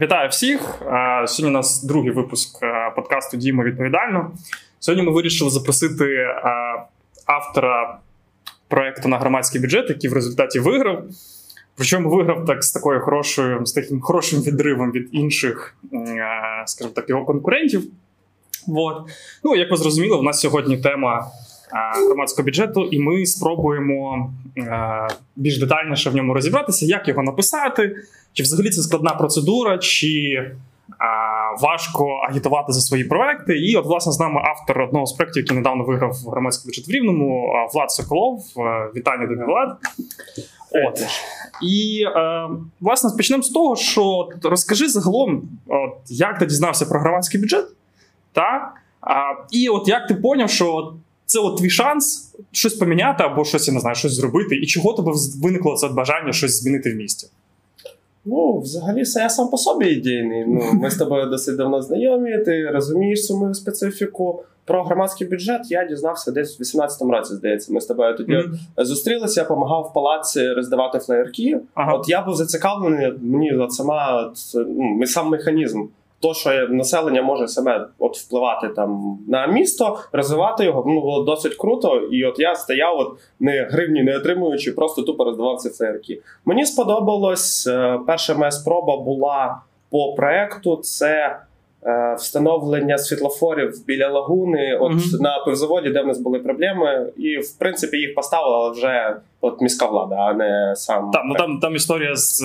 Вітаю всіх! Сьогодні у нас другий випуск подкасту «Діємо відповідально». Сьогодні ми вирішили запросити автора проєкту на громадський бюджет, який в результаті виграв. Причому виграв так з такою хорошою, з таким хорошим відривом від інших, скажімо так, його конкурентів. От. Ну, як ви зрозуміли, у нас сьогодні тема громадського бюджету, і ми спробуємо більш детальніше в ньому розібратися, як його написати, чи взагалі це складна процедура, чи важко агітувати за свої проекти. І от, власне, з нами автор одного з проєктів, який недавно виграв громадський бюджет в Рівному, Влад Соколов. Вітання тобі, Влад. От. І, власне, почнемо з того, що розкажи загалом, от, як ти дізнався про громадський бюджет, та? І от як ти поняв, що це от твій шанс щось поміняти або щось, я не знаю, щось зробити, і чого тобі виникло це бажання щось змінити в місті? Ну, взагалі, все я сам по собі ідейний. Ну, ми з тобою досить давно знайомі, ти розумієш цю мою специфіку. Про громадський бюджет я дізнався десь в 18-му році, здається. Ми з тобою тоді зустрілися, я допомагав в палаці роздавати флеєрки. Ага. От я був зацікавлений, мені от сама, сам механізм. То, що населення може себе от впливати там на місто, розвивати його, було досить круто. І от я стояв, от не гривні не отримуючи, просто тупо роздавав ці ЦРК. Мені сподобалось, перша моя спроба була по проекту, це встановлення світлофорів біля лагуни, от на пивзаводі, де в нас були проблеми, і в принципі їх поставила вже от міська влада, а не сам. Так, ну там історія з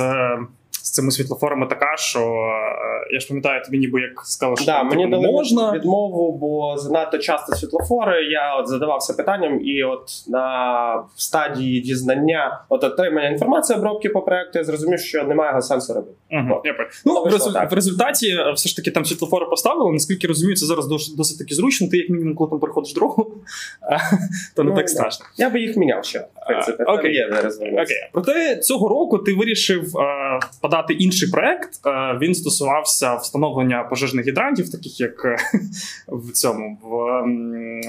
цими світлофорами така, що я ж пам'ятаю, тобі ніби як сказали, що да, мені дали можна відмову, бо занадто часто світлофори. Я от задавався питанням, і от на стадії дізнання, от отримання інформації, обробки по проекту, я зрозумів, що немає його сенсу робити. В результаті все ж таки там світлофори поставили. Наскільки розумію, це зараз досить таки зручно. Ти як мінімум, коли там переходиш дорогу, то не так страшно. Я би їх міняв ще. Окей. Проте цього року ти вирішив подати інший проект. Він стосувався встановлення пожежних гідрантів, таких як в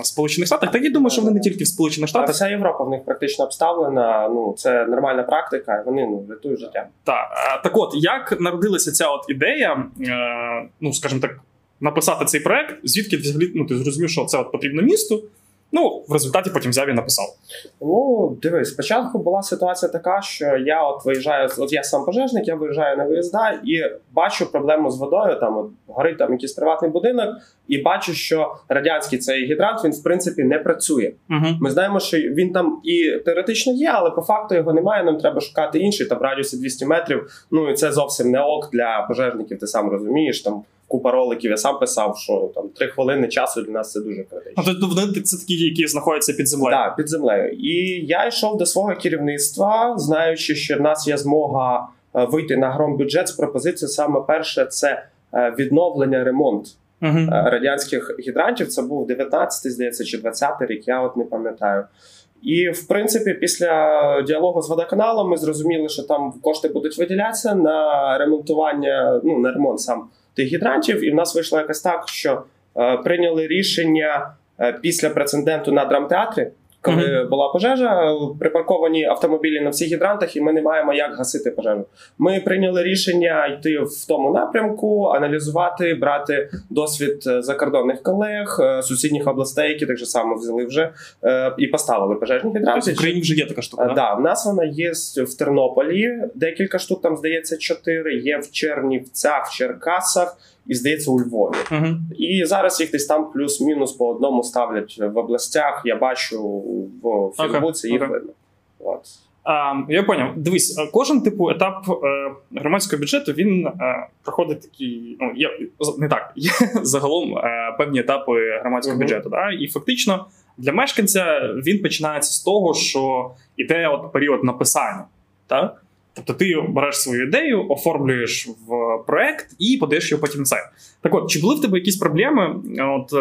Сполучених Штатах. Так я думаю, що вони не тільки в Сполучених Штатах. Вся Європа в них практично обставлена. Ну, це нормальна практика, і вони рятують життя. Так от, як народилася ця от ідея, скажімо так, написати цей проект, звідки взагалі ти зрозумів, що це от потрібно місту? В результаті потім взяв і написав. Ну, дивись, спочатку була ситуація така, що я от виїжджаю, от я сам пожежник, я виїжджаю на виїзда і бачу проблему з водою, там от горить там якийсь приватний будинок, і бачу, що радянський цей гідрант, він в принципі не працює. Ми знаємо, що він там і теоретично є, але по факту його немає, нам треба шукати інший, там в радіусі 200 метрів, і це зовсім не ок для пожежників, ти сам розумієш, там купа роликів, я сам писав, що там 3 хвилини часу для нас це дуже критично. Вони це такі, які знаходяться під землею? Так, під землею. І я йшов до свого керівництва, знаючи, що в нас є змога вийти на громбюджет з пропозицією. Саме перше, це відновлення, ремонт радянських гідрантів. Це був 19-й, здається, чи 20-й рік, я от не пам'ятаю. І, в принципі, після діалогу з водоканалом ми зрозуміли, що там кошти будуть виділятися на ремонтування, на ремонт сам тих гідрантів, і в нас вийшло якось так, що прийняли рішення після прецеденту на драмтеатрі, коли була пожежа, припарковані автомобілі на всіх гідрантах, і ми не маємо як гасити пожежу. Ми прийняли рішення йти в тому напрямку, аналізувати, брати досвід закордонних колег, сусідніх областей, які так же само взяли вже і поставили пожежні гідранти. В Україні вже є така штука, так? Так, в нас вона є в Тернополі, декілька штук, там, здається, 4, є в Чернівцях, в Черкасах, і, здається, у Львові. І зараз їх десь там плюс-мінус по одному ставлять в областях. Я бачу в Фейсбуці, їх видно. От. Я поняв. Дивись, кожен етап громадського бюджету, він проходить такі... є загалом певні етапи громадського бюджету. Да? І фактично для мешканця він починається з того, що іде от період написання. Так? Тобто ти береш свою ідею, оформлюєш в проект і подаєш його потім це. Так от, чи були в тебе якісь проблеми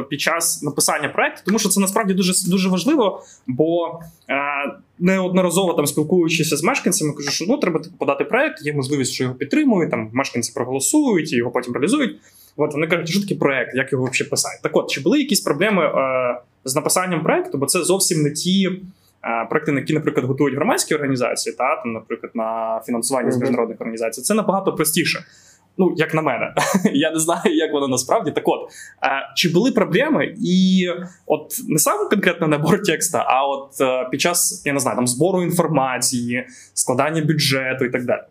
під час написання проекту? Тому що це насправді дуже, дуже важливо, бо неодноразово там спілкуючися з мешканцями, кажу, що треба подати проект, є можливість, що його підтримують, там мешканці проголосують і його потім реалізують. От вони кажуть, що такий проект, як його взагалі писати? Так от, чи були якісь проблеми з написанням проекту, бо це зовсім не ті проекти, які, наприклад, готують громадські організації, наприклад, на фінансування з міжнародних організацій, це набагато простіше. Ну, як на мене. Я не знаю, як воно насправді. Так от, чи були проблеми? І от не сам конкретно набор тексту, а от під час, я не знаю, там, збору інформації, складання бюджету і так далі.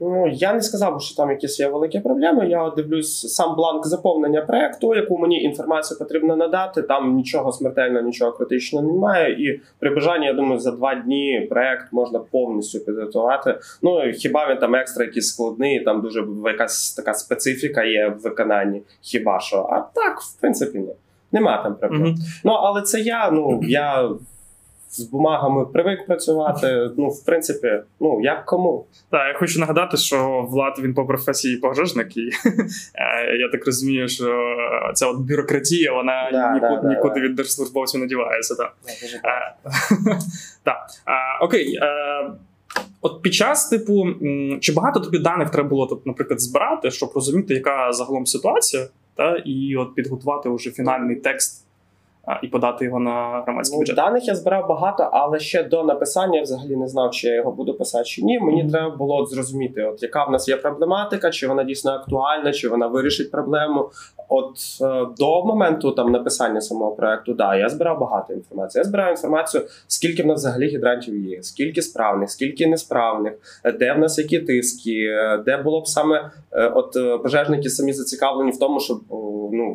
Ну, я не сказав, що там якісь є великі проблеми. Я дивлюсь сам бланк заповнення проєкту, яку мені інформацію потрібно надати. Там нічого смертельного, нічого критичного немає. І при бажанні, я думаю, за 2 дні проєкт можна повністю підготувати. Ну, хіба він там екстра якийсь складний, там дуже якась така специфіка є в виконанні, хіба що. А так, в принципі, ні. Нема там проблем. Mm-hmm. Ну, але це я з бумагами привик працювати, ну, в принципі, ну, як кому. Так, я хочу нагадати, що Влад, він по професії пожежник, і я так розумію, що ця от бюрократія, вона нікуди від держслужбовців не дівається. Так. Окей. От під час, типу, чи багато тобі даних треба було, наприклад, збирати, щоб розуміти, яка загалом ситуація, і от підготувати вже фінальний текст і подати його на громадський бюджет? Даних я збирав багато, але ще до написання я взагалі не знав, чи я його буду писати, чи ні. Мені треба було зрозуміти, от яка в нас є проблематика, чи вона дійсно актуальна, чи вона вирішить проблему. От до моменту там написання самого проекту, я збирав багато інформації. Я збирав інформацію, скільки в нас взагалі гідрантів є, скільки справних, скільки несправних, де в нас які тиски, де було б саме от пожежники самі зацікавлені в тому, щоб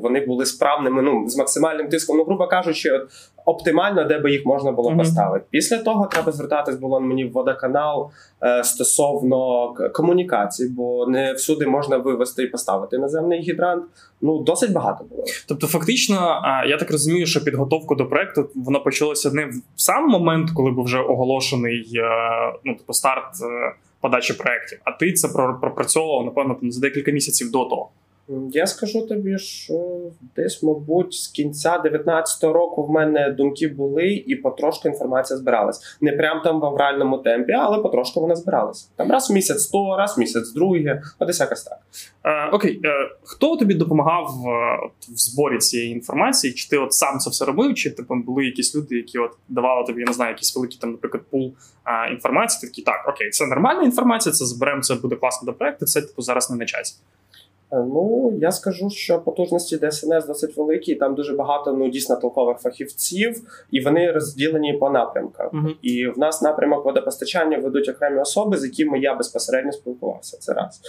вони були справними, з максимальним тиском, грубо кажучи, оптимально, де би їх можна було поставити. Після того треба звертатись було мені в водоканал стосовно комунікацій, бо не всюди можна вивести і поставити наземний гідрант. Ну, досить багато було. Тобто, фактично, я так розумію, що підготовка до проекту, вона почалася не в сам момент, коли був вже оголошений старт подачі проектів, а ти це пропрацьовував, напевно, за декілька місяців до того. Я скажу тобі, що десь, мабуть, з кінця 19-го року в мене думки були і потрошку інформація збиралась. Не прям там в авральному темпі, але потрошку вона збиралась. Там раз в місяць 100, раз в місяць 2, а десь якось так. Окей. Хто тобі допомагав в зборі цієї інформації? Чи ти от сам це все робив? Чи були якісь люди, які от давали тобі, я не знаю, якісь великі, наприклад, пул інформації? Ти такий, це нормальна інформація, це зберемо, це буде класно до проекту, це зараз не на часі. Ну, я скажу, що потужності ДСНС досить великі, і там дуже багато, дійсно, толкових фахівців, і вони розділені по напрямках. Uh-huh. І в нас напрямок водопостачання ведуть окремі особи, з якими я безпосередньо спілкувався. Це раз.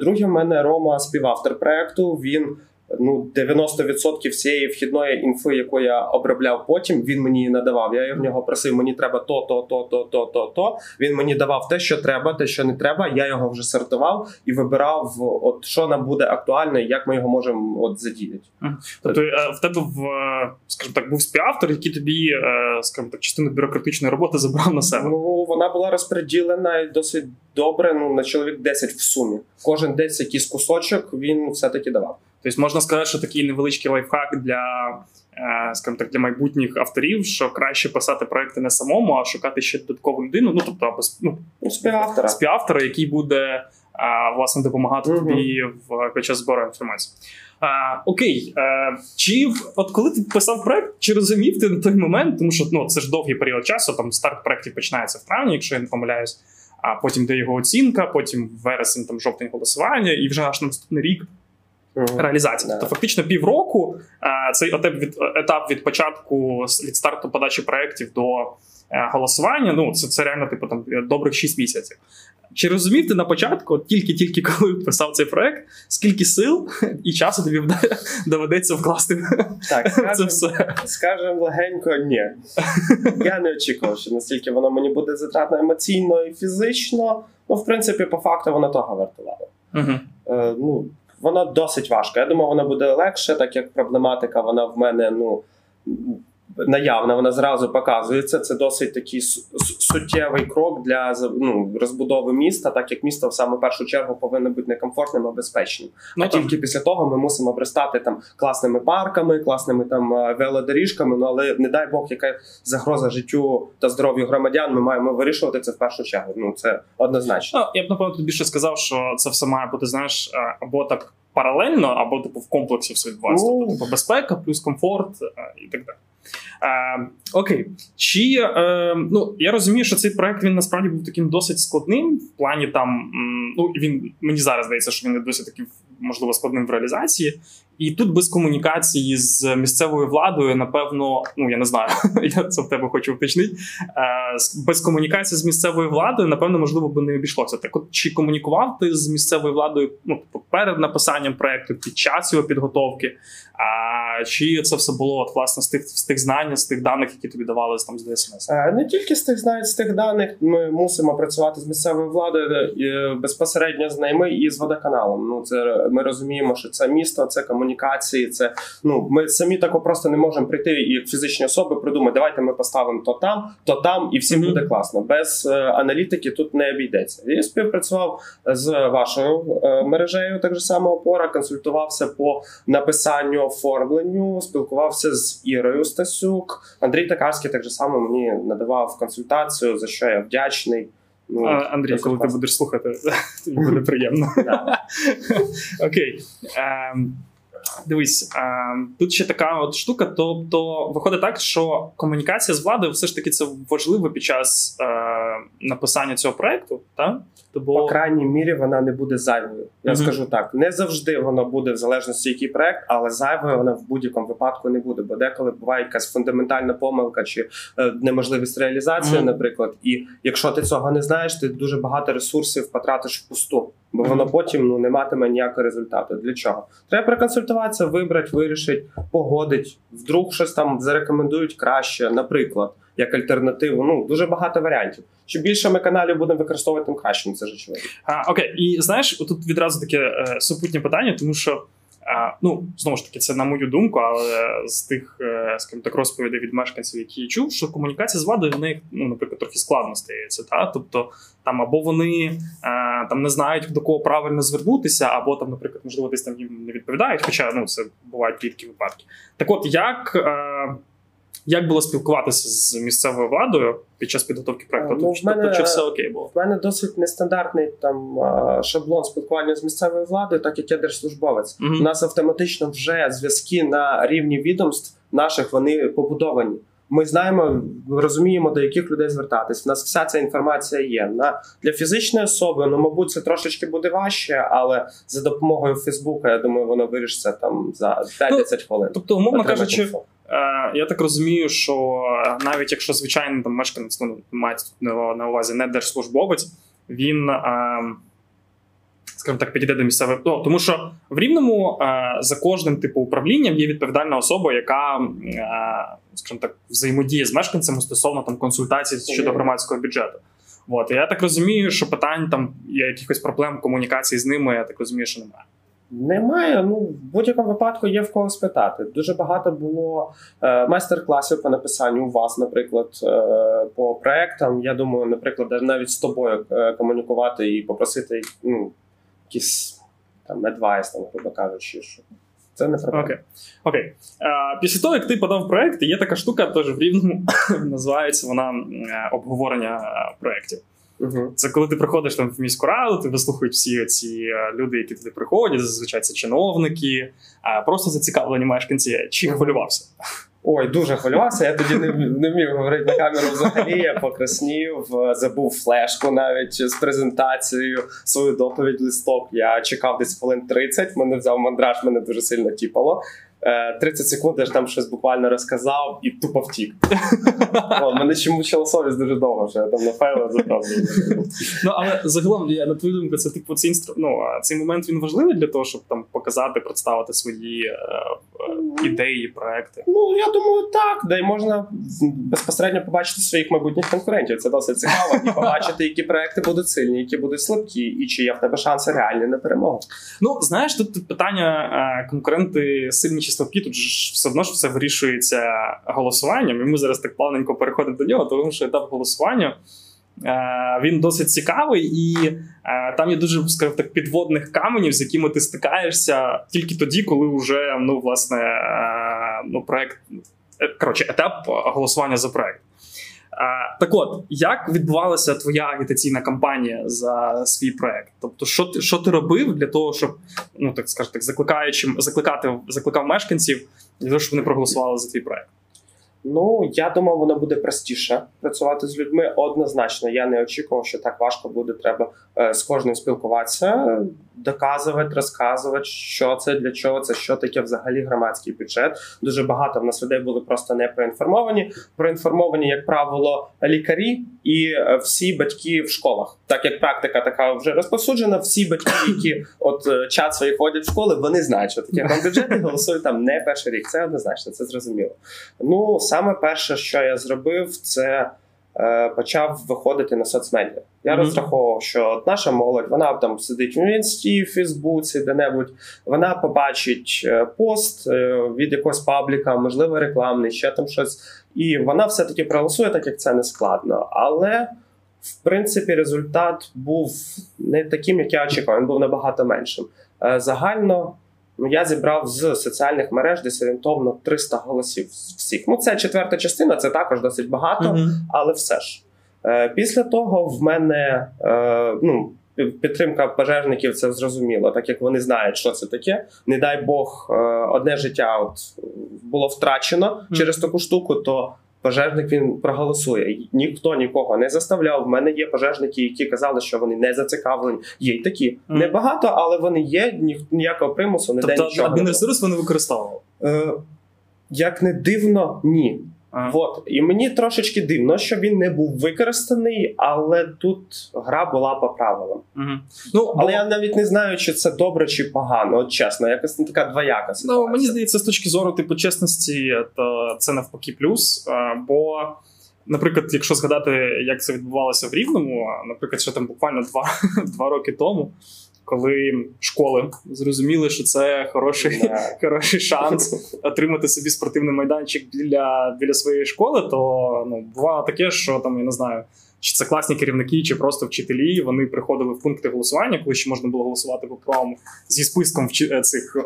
Друге, в мене Рома, співавтор проекту, він 90% всієї вхідної інфи, яку я обробляв потім, він мені її надавав. Я в нього просив, мені треба то. Він мені давав те, що треба, те, що не треба. Я його вже сортував і вибирав, от що нам буде актуально і як ми його можемо задіяти. Тобто в тебе, скажімо так, був співавтор, який тобі, скажімо так, частину бюрократичної роботи забрав на себе? Ну, вона була розподілена і досить добре, на чоловік 10 в сумі. Кожен десь якийсь кусочок він все-таки давав. Тобто можна сказати, що такий невеличкий лайфхак для, скажімо так, для майбутніх авторів, що краще писати проекти не самому, а шукати ще додаткову людину, співавтора, який буде власне допомагати тобі під час збору інформації. Окей, чи от коли ти писав проект, чи розумів ти на той момент, тому що це ж довгий період часу, там старт проектів починається в травні, якщо я не помиляюсь, а потім де його оцінка, потім вересень, там жовтень голосування, і вже аж на наступний рік реалізація. Тобто фактично півроку цей етап від початку, від старту подачі проєктів до голосування, це реально добрих 6 місяців. Чи розумів ти на початку, тільки коли писав цей проєкт, скільки сил і часу тобі доведеться вкласти це все? Скажемо легенько, ні. Я не очікував, що настільки воно мені буде затратно емоційно і фізично. В принципі, по факту воно того вартувало. Вона досить важка. Я думаю, вона буде легше, так як проблематика, вона в мене, наявна, вона зразу показується. Це досить такий суттєвий крок для розбудови міста, так як місто в саму першу чергу повинно бути некомфортним, а безпечним. Тільки після того ми мусимо обростати класними парками, класними велодоріжками, але не дай Бог, яка загроза життю та здоров'ю громадян, ми маємо вирішувати це в першу чергу. Це однозначно. Я б, напевно, більше сказав, що це все має бути, або так паралельно, або в комплексі все відбувається. Безпека плюс комфорт і так далі. Окей. Я розумію, що цей проект, він насправді був таким досить складним в плані там, мені зараз здається, що він не досить такий, можливо, складним в реалізації. І тут без комунікації з місцевою владою, напевно, я не знаю, я це в тебе хочу уточнити, без комунікації з місцевою владою, напевно, можливо, би не обійшлося. Так от, чи комунікував ти з місцевою владою перед написанням проекту, під час його підготовки, чи це все було от, власне, з тих знань, з тих даних, які тобі давали там, з ДСНС? Не тільки з тих знань, з тих даних. Ми мусимо працювати з місцевою владою безпосередньо з ними і з водоканалом. Ми розуміємо, що це місто, це комунікації, це ми самі тако просто не можемо прийти і як фізичні особи придумати, давайте ми поставимо то там, і всім буде класно. Без аналітики тут не обійдеться. Я співпрацював з вашою мережею, так же само опора, консультувався по написанню, оформленню, спілкувався з Ірою Стасюк. Андрій Такарський так же само мені надавав консультацію, за що я вдячний. Андрій, коли ти будеш слухати, тобі буде приємно. Окей. Дивись, тут ще така от штука, тобто виходить так, що комунікація з владою все ж таки це важливо під час написання цього проєкту, так? По крайній мірі вона не буде зайвою. Я скажу так, не завжди вона буде в залежності який проєкт, але зайвою вона в будь-якому випадку не буде, бо деколи буває якась фундаментальна помилка чи неможливість реалізації, наприклад, і якщо ти цього не знаєш, ти дуже багато ресурсів потратиш впусту, бо воно потім не матиме ніякого результату. Для чого? Треба проконсультуватися, вибрати, вирішити, погодити, вдруг щось там зарекомендують краще, наприклад, як альтернативу. Дуже багато варіантів. Чим більше ми каналів будемо використовувати, тим краще, це ж очевидно. Окей, і знаєш, тут відразу таке супутнє питання, тому що, знову ж таки, це на мою думку, але з тих, скажімо так, розповідей від мешканців, які я чув, що комунікація з владою, в них, наприклад, трохи складно стається, та? Тобто, там, або вони там не знають, до кого правильно звернутися, або там, наприклад, можливо, десь там їм не відповідають, хоча, це бувають рідкі випадки. Так от, як було спілкуватися з місцевою владою під час підготовки проєкту? Чи все окей було? В мене досить нестандартний там шаблон спілкування з місцевою владою, так як я держслужбовець. У нас автоматично вже зв'язки на рівні відомств наших, вони побудовані. Ми знаємо, розуміємо, до яких людей звертатись. У нас вся ця інформація є. Для фізичної особи, мабуть, це трошечки буде важче, але за допомогою Фейсбука, я думаю, воно вирішиться там за 5-10 хвилин. Тобто, умовно кажучи, я так розумію, що навіть якщо звичайно там мешканець, мається тут на увазі не держслужбовець, він, скажімо так, підійде до місцевої. Тому що в Рівному за кожним типу управлінням є відповідальна особа, яка, скажімо так, взаємодіє з мешканцями стосовно там консультацій щодо громадського бюджету. От, я так розумію, що питань там якихось проблем комунікації з ними, я так розумію, що немає. Немає, в будь-якому випадку є в кого спитати. Дуже багато було майстер-класів по написанню у вас, наприклад, по проектам. Я думаю, наприклад, навіть з тобою комунікувати і попросити якісь там адвайс, грубо кажучи, що це не проблема. Окей. Після того, як ти подав проект, є така штука, теж в Рівному називається вона обговорення проектів. Це коли ти приходиш там в міську раду, ти вислухаєш всі ці люди, які туди приходять, зазвичай це чиновники, просто зацікавлені мешканці. Чи хвилювався? Ой, дуже хвилювався, я тоді не вмів говорити на камеру взагалі, я покраснів, забув флешку навіть з презентацією, свою доповідь, листок, я чекав десь хвилин 30, мене взяв мандраж, мене дуже сильно тіпало. 30 секунд, я ж там щось буквально розказав і тупо втік. Мене ще мучила совість дуже довго вже, я там на файлах заправлю. Але загалом, на твою думку, це типу цей момент він важливий для того, щоб там показати, представити свої ідеї, проекти? Я думаю, так, де можна безпосередньо побачити своїх майбутніх конкурентів, це досить цікаво, і побачити, які проекти будуть сильні, які будуть слабкі, і чи є в тебе шанси реальні на перемогу. Знаєш, тут питання конкуренти сильні чи слабкі, тут все одно ж все вирішується голосуванням, і ми зараз так плавненько переходимо до нього, тому що етап голосування, він досить цікавий, і там є дуже, скажімо так, підводних каменів, з якими ти стикаєшся тільки тоді, коли вже, етап голосування за проект. Так от, як відбувалася твоя агітаційна кампанія за свій проект? Тобто, що ти робив для того, щоб, закликав мешканців, для того, щоб вони проголосували за твій проект? Ну, я думав, воно буде простіше працювати з людьми. Однозначно, я не очікував, що так важко буде. Треба з кожним спілкуватися, доказувати, розказувати, що це, для чого це, що таке взагалі громадський бюджет. Дуже багато в нас людей були просто не проінформовані. Проінформовані, як правило, лікарі і всі батьки в школах. Так як практика така вже розповсюджена, всі батьки, які от час свої ходять в школи, вони знають, що таке бюджет, і голосують там не перший рік. Це однозначно, це зрозуміло. Ну, саме перше, що я зробив, це почав виходити на соцмедіа. Я розраховував, що от наша молодь, вона там сидить в Інсті, в Фейсбуці, де-небудь, вона побачить пост від якогось пабліка, можливо, рекламний, ще там щось, і вона все-таки проголосує, так як це не складно. Але, в принципі, результат був не таким, як я очікував, він був набагато меншим. Загально я зібрав з соціальних мереж десь орієнтовно 300 голосів всіх. Ну, це четверта частина, це також досить багато, але все ж. Після того в мене підтримка пожежників, це зрозуміло, так як вони знають, що це таке. Не дай Бог, одне життя от було втрачено через таку штуку, то пожежник, він проголосує. Ніхто нікого не заставляв. В мене є пожежники, які казали, що вони не зацікавлені. Є й такі. Небагато, але вони є. Ніякого примусу, ніде нічого. Тобто адмінресурс вони використовували? Як не дивно, ні. От. І мені трошечки дивно, що він не був використаний, але тут гра була по правилам. Але я навіть не знаю, чи це добре, чи погано. От чесно, якось така двояка ситуація. Ну, мені здається, з точки зору типу чесності, то це навпаки плюс. Бо, наприклад, якщо згадати, як це відбувалося в Рівному, наприклад, що там буквально два роки тому, коли школи зрозуміли, що це хороший шанс отримати собі спортивний майданчик біля своєї школи, то бувало таке, що там, я не знаю, чи це класні керівники, чи просто вчителі, вони приходили в пункти голосування, коли ще можна було голосувати по правому, зі списком цих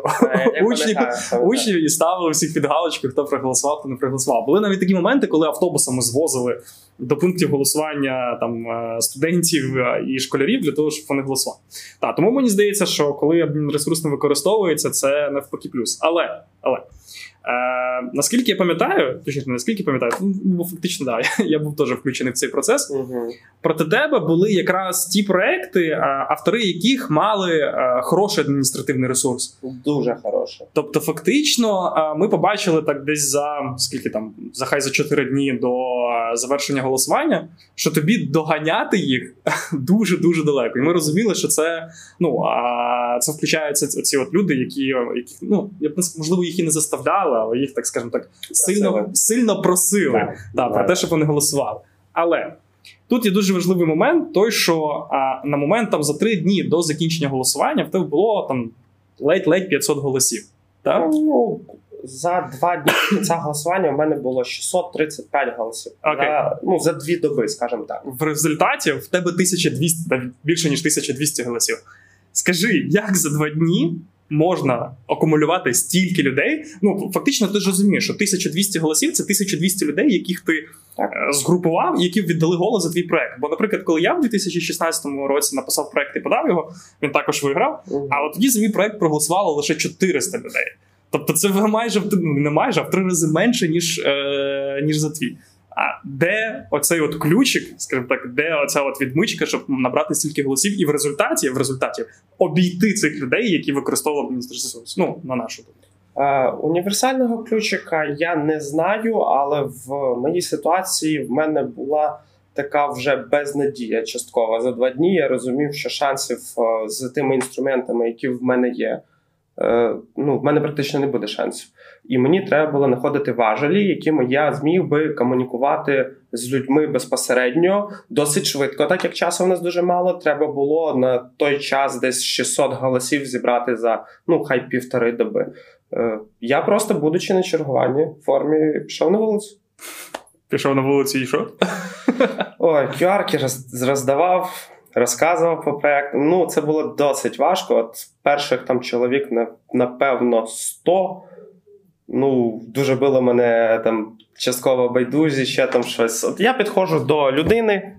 учнів і ставили всіх під галочку, хто проголосував, хто не проголосував. Були навіть такі моменти, коли автобусами звозили до пунктів голосування там студентів і школярів для того, щоб вони голосували. Тому мені здається, що коли адмінресурс не використовується, це навпаки плюс. Але наскільки я пам'ятаю, точніше, не наскільки пам'ятаю, бо фактично, я був теж включений в цей процес. Проти тебе були якраз ті проекти, автори яких мали хороший адміністративний ресурс. Дуже хороший. Тобто, фактично, ми побачили так десь за 4 дні до завершення голосування, що тобі доганяти їх дуже-дуже далеко. І ми розуміли, що це включаються ці от люди, які можливо, їх і не заставляли, але їх, так скажімо так, сильно просили про те, щоб вони голосували. Але тут є дуже важливий момент, той, що на момент за 3 дні до закінчення голосування в тебе було ледь-ледь 500 голосів. Так? За 2 дні до кінця голосування у мене було 635 голосів. За 2 доби, скажімо так. В результаті в тебе 1200, більше ніж 1200 голосів. Скажи, як за 2 дні можна акумулювати стільки людей? Фактично, ти ж розумієш, що 1200 голосів – це 1200 людей, яких ти згрупував, які віддали голос за твій проект. Бо, наприклад, коли я в 2016 році написав проект і подав його, він також виграв, а от тоді за мій проект проголосувало лише 400 людей. Тобто це не майже, а в 3 рази менше, ніж за твій. А де оцей от ключик, скажімо так, де оця от відмичка, щоб набрати стільки голосів і в результаті обійти цих людей, які використовували адміністративний ресурс, на нашу думку? Універсального ключика я не знаю, але в моїй ситуації в мене була така вже безнадія частково. За 2 дні я розумів, що шансів з тими інструментами, які в мене є, в мене практично не буде шансів. І мені треба було знаходити важелі, якими я зміг би комунікувати з людьми безпосередньо досить швидко. Так як часу в нас дуже мало, треба було на той час десь 600 голосів зібрати за, хай 1,5 доби. Я просто, будучи на чергуванні в формі, пішов на вулицю. Пішов на вулицю і що? Ой, QR-ки роздавав. Розказував по проєкту. Це було досить важко. От перших чоловік, напевно, 100. Дуже було мене частково байдужі, ще там щось. От я підходжу до людини,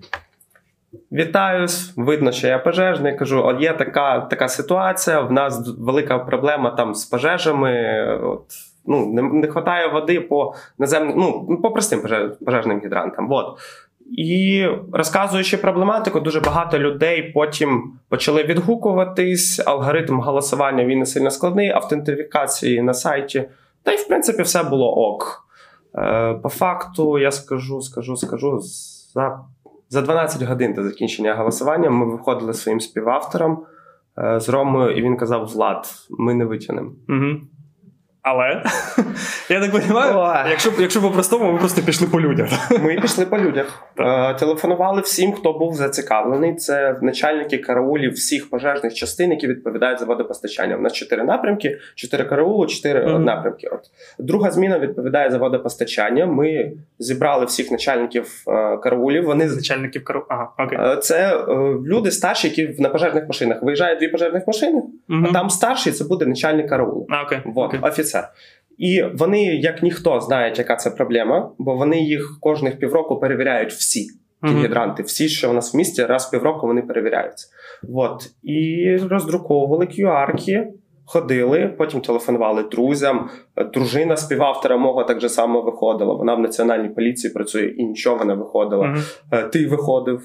вітаюсь, видно, що я пожежний, кажу, от є така ситуація, в нас велика проблема там з пожежами, от, ну, не вистачає води по наземним, ну, по простим пожежним гідрантам, от. І розказуючи проблематику, дуже багато людей потім почали відгукуватись, алгоритм голосування, він не сильно складний, автентифікації на сайті, та й, в принципі, все було ок. По факту, я скажу, за 12 годин до закінчення голосування ми виходили своїм співавтором з Ромою, і він казав: "Влад, ми не витягнемо". Угу. Але, я так розумію, якщо по-простому, ми просто пішли по людях. Ми пішли по людях. Телефонували всім, хто був зацікавлений. Це начальники караулів всіх пожежних частин, які відповідають за водопостачання. У нас 4 напрямки, 4 караулу, 4 напрямки. От. Друга зміна відповідає за водопостачання. Ми зібрали всіх начальників караулів. Вони... Начальників караулів? Ага, окей. Це люди старші, які на пожежних машинах. Виїжджають 2 пожежних машини, а там старший – це буде начальник караулу. А, окей. Вот. Офіцер. І вони, як ніхто, знають, яка це проблема, бо вони їх кожних півроку перевіряють всі гідранти, всі, що в нас в місті, раз в півроку вони перевіряються. От. І роздруковували QR-ки, ходили, потім телефонували друзям, дружина співавтора мого так же само виходила, вона в Національній поліції працює і нічого не виходила. Ти виходив.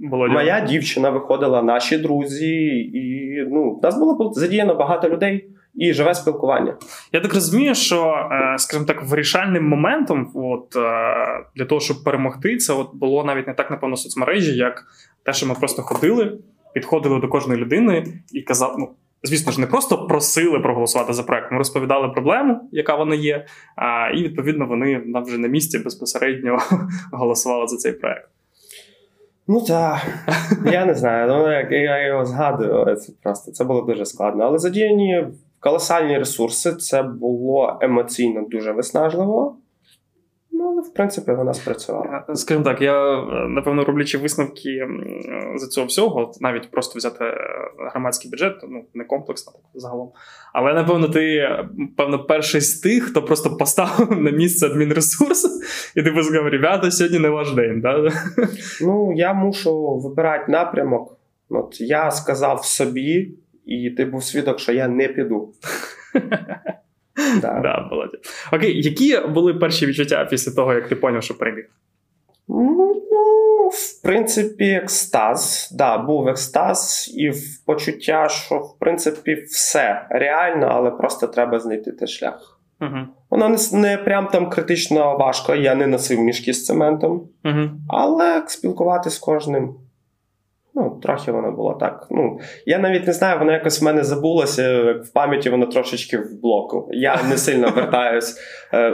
Володя. Моя дівчина виходила, наші друзі, і в нас було задіяно багато людей. І живе спілкування. Я так розумію, що, скажімо так, вирішальним моментом от, для того, щоб перемогти, це от було навіть не так, напевно, соцмережі, як те, що ми просто ходили, підходили до кожної людини і казали, ну, звісно ж, не просто просили проголосувати за проект, ми розповідали проблему, яка вона є, і, відповідно, вони нам вже на місці безпосередньо голосували за цей проект. Ну так, я не знаю, я його згадую, це було дуже складно, але задіяні... Колосальні ресурси, це було емоційно дуже виснажливо, але, в принципі, вона спрацювала. Скажімо так, я, напевно, роблячи висновки з цього всього, навіть просто взяти громадський бюджет, не комплексно так загалом, але, напевно, ти, перший з тих, хто просто поставив на місце адмінресурс, і ти сказав: "Ребята, сьогодні не ваш день", да? Я мушу вибирати напрямок. От я сказав собі, і ти був свідок, що я не піду. Так, Володя. Окей, які були перші відчуття після того, як ти поняв, що прибіг? В принципі, екстаз. Так, був екстаз і почуття, що, в принципі, все реально, але просто треба знайти той шлях. Воно не прям там критично важко, я не носив мішки з цементом, але спілкуватися з кожним... трохи воно було так. Я навіть не знаю, воно якось в мене забулося, в пам'яті воно трошечки в блоку. Я не сильно вертаюсь.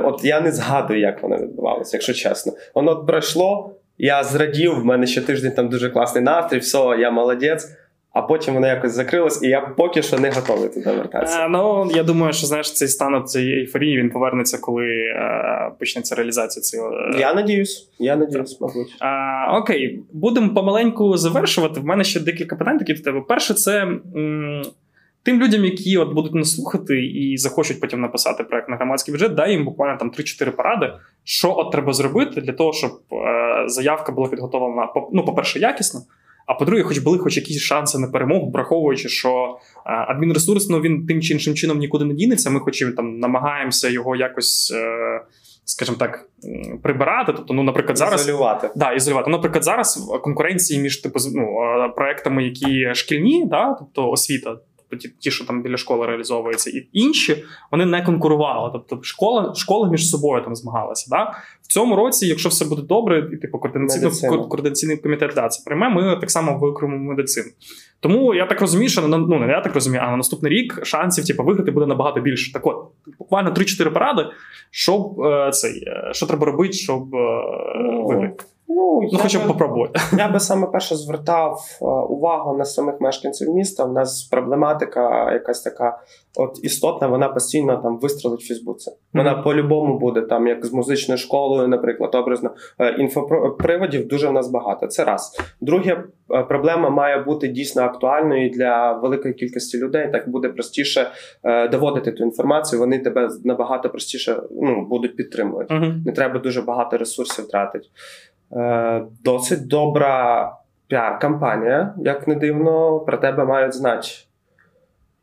От я не згадую, як воно відбувалося, якщо чесно. Воно пройшло, я зрадів, в мене ще тиждень там дуже класний настрій, все, я молодець. А потім воно якось закрилось, і я поки що не готовий туди вертатися. Я думаю, що, знаєш, цей стан цієї ейфорії, він повернеться, коли почнеться реалізація цього. Я надіюсь, мабуть. Окей, будемо помаленьку завершувати. В мене ще декілька питань такі до тебе. Перше, це тим людям, які от будуть нас слухати і захочуть потім написати проект на громадський бюджет, дай їм буквально там 3-4 поради, що от треба зробити для того, щоб заявка була підготовлена, по-перше, якісно, а по-друге, були якісь шанси на перемогу, враховуючи, що адмінресурс, він тим чи іншим чином нікуди не дінеться, ми хоч і там намагаємося його якось, скажімо так, прибирати, тобто, наприклад, зараз... Ізолювати. Да, ізолювати. Наприклад, зараз конкуренції між, проектами, які шкільні, да, тобто освіта, ті, що там біля школи реалізовуються, і інші, вони не конкурували. Тобто школи між собою там змагалися. Да? В цьому році, якщо все буде добре, і координаційний комітет це прийме, ми так само виокремимо медицину. Тому я так розумію, що на наступний рік шансів виграти буде набагато більше. Так от, буквально 3-4 поради, що треба робити, щоб виграти. Хоча б попробувати. Я би саме перше звертав увагу на самих мешканців міста. У нас проблематика якась така от істотна, вона постійно там вистрелить в Фейсбуці. Вона по-любому буде там, як з музичною школою, наприклад, образно. Інфоприводів дуже в нас багато. Це раз. Друге, проблема має бути дійсно актуальною для великої кількості людей. Так буде простіше доводити ту інформацію. Вони тебе набагато простіше будуть підтримувати. Не треба дуже багато ресурсів тратити. Досить добра піар-кампанія, як не дивно, про тебе мають знати.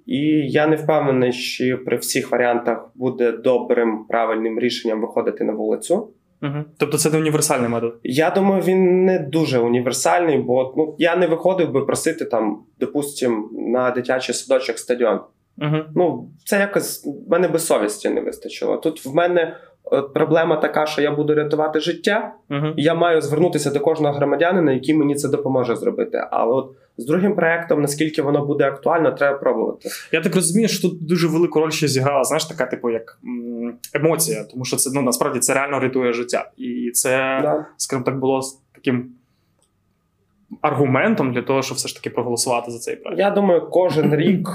І я не впевнений, що при всіх варіантах буде добрим, правильним рішенням виходити на вулицю. Угу. Тобто це не універсальний метод? Я думаю, він не дуже універсальний, бо я не виходив би просити, допустим, на дитячий садочок стадіон. Угу. Це якось в мене без совісті не вистачило. Тут в мене проблема така, що я буду рятувати життя, угу. Я маю звернутися до кожного громадянина, який мені це допоможе зробити. Але з другим проєктом, наскільки воно буде актуально, треба пробувати. Я так розумію, що тут дуже велику роль ще зіграла, така як емоція, тому що це, насправді це реально рятує життя. І це, скажімо так, було таким аргументом для того, щоб все ж таки проголосувати за цей проєкт. Я думаю, кожен рік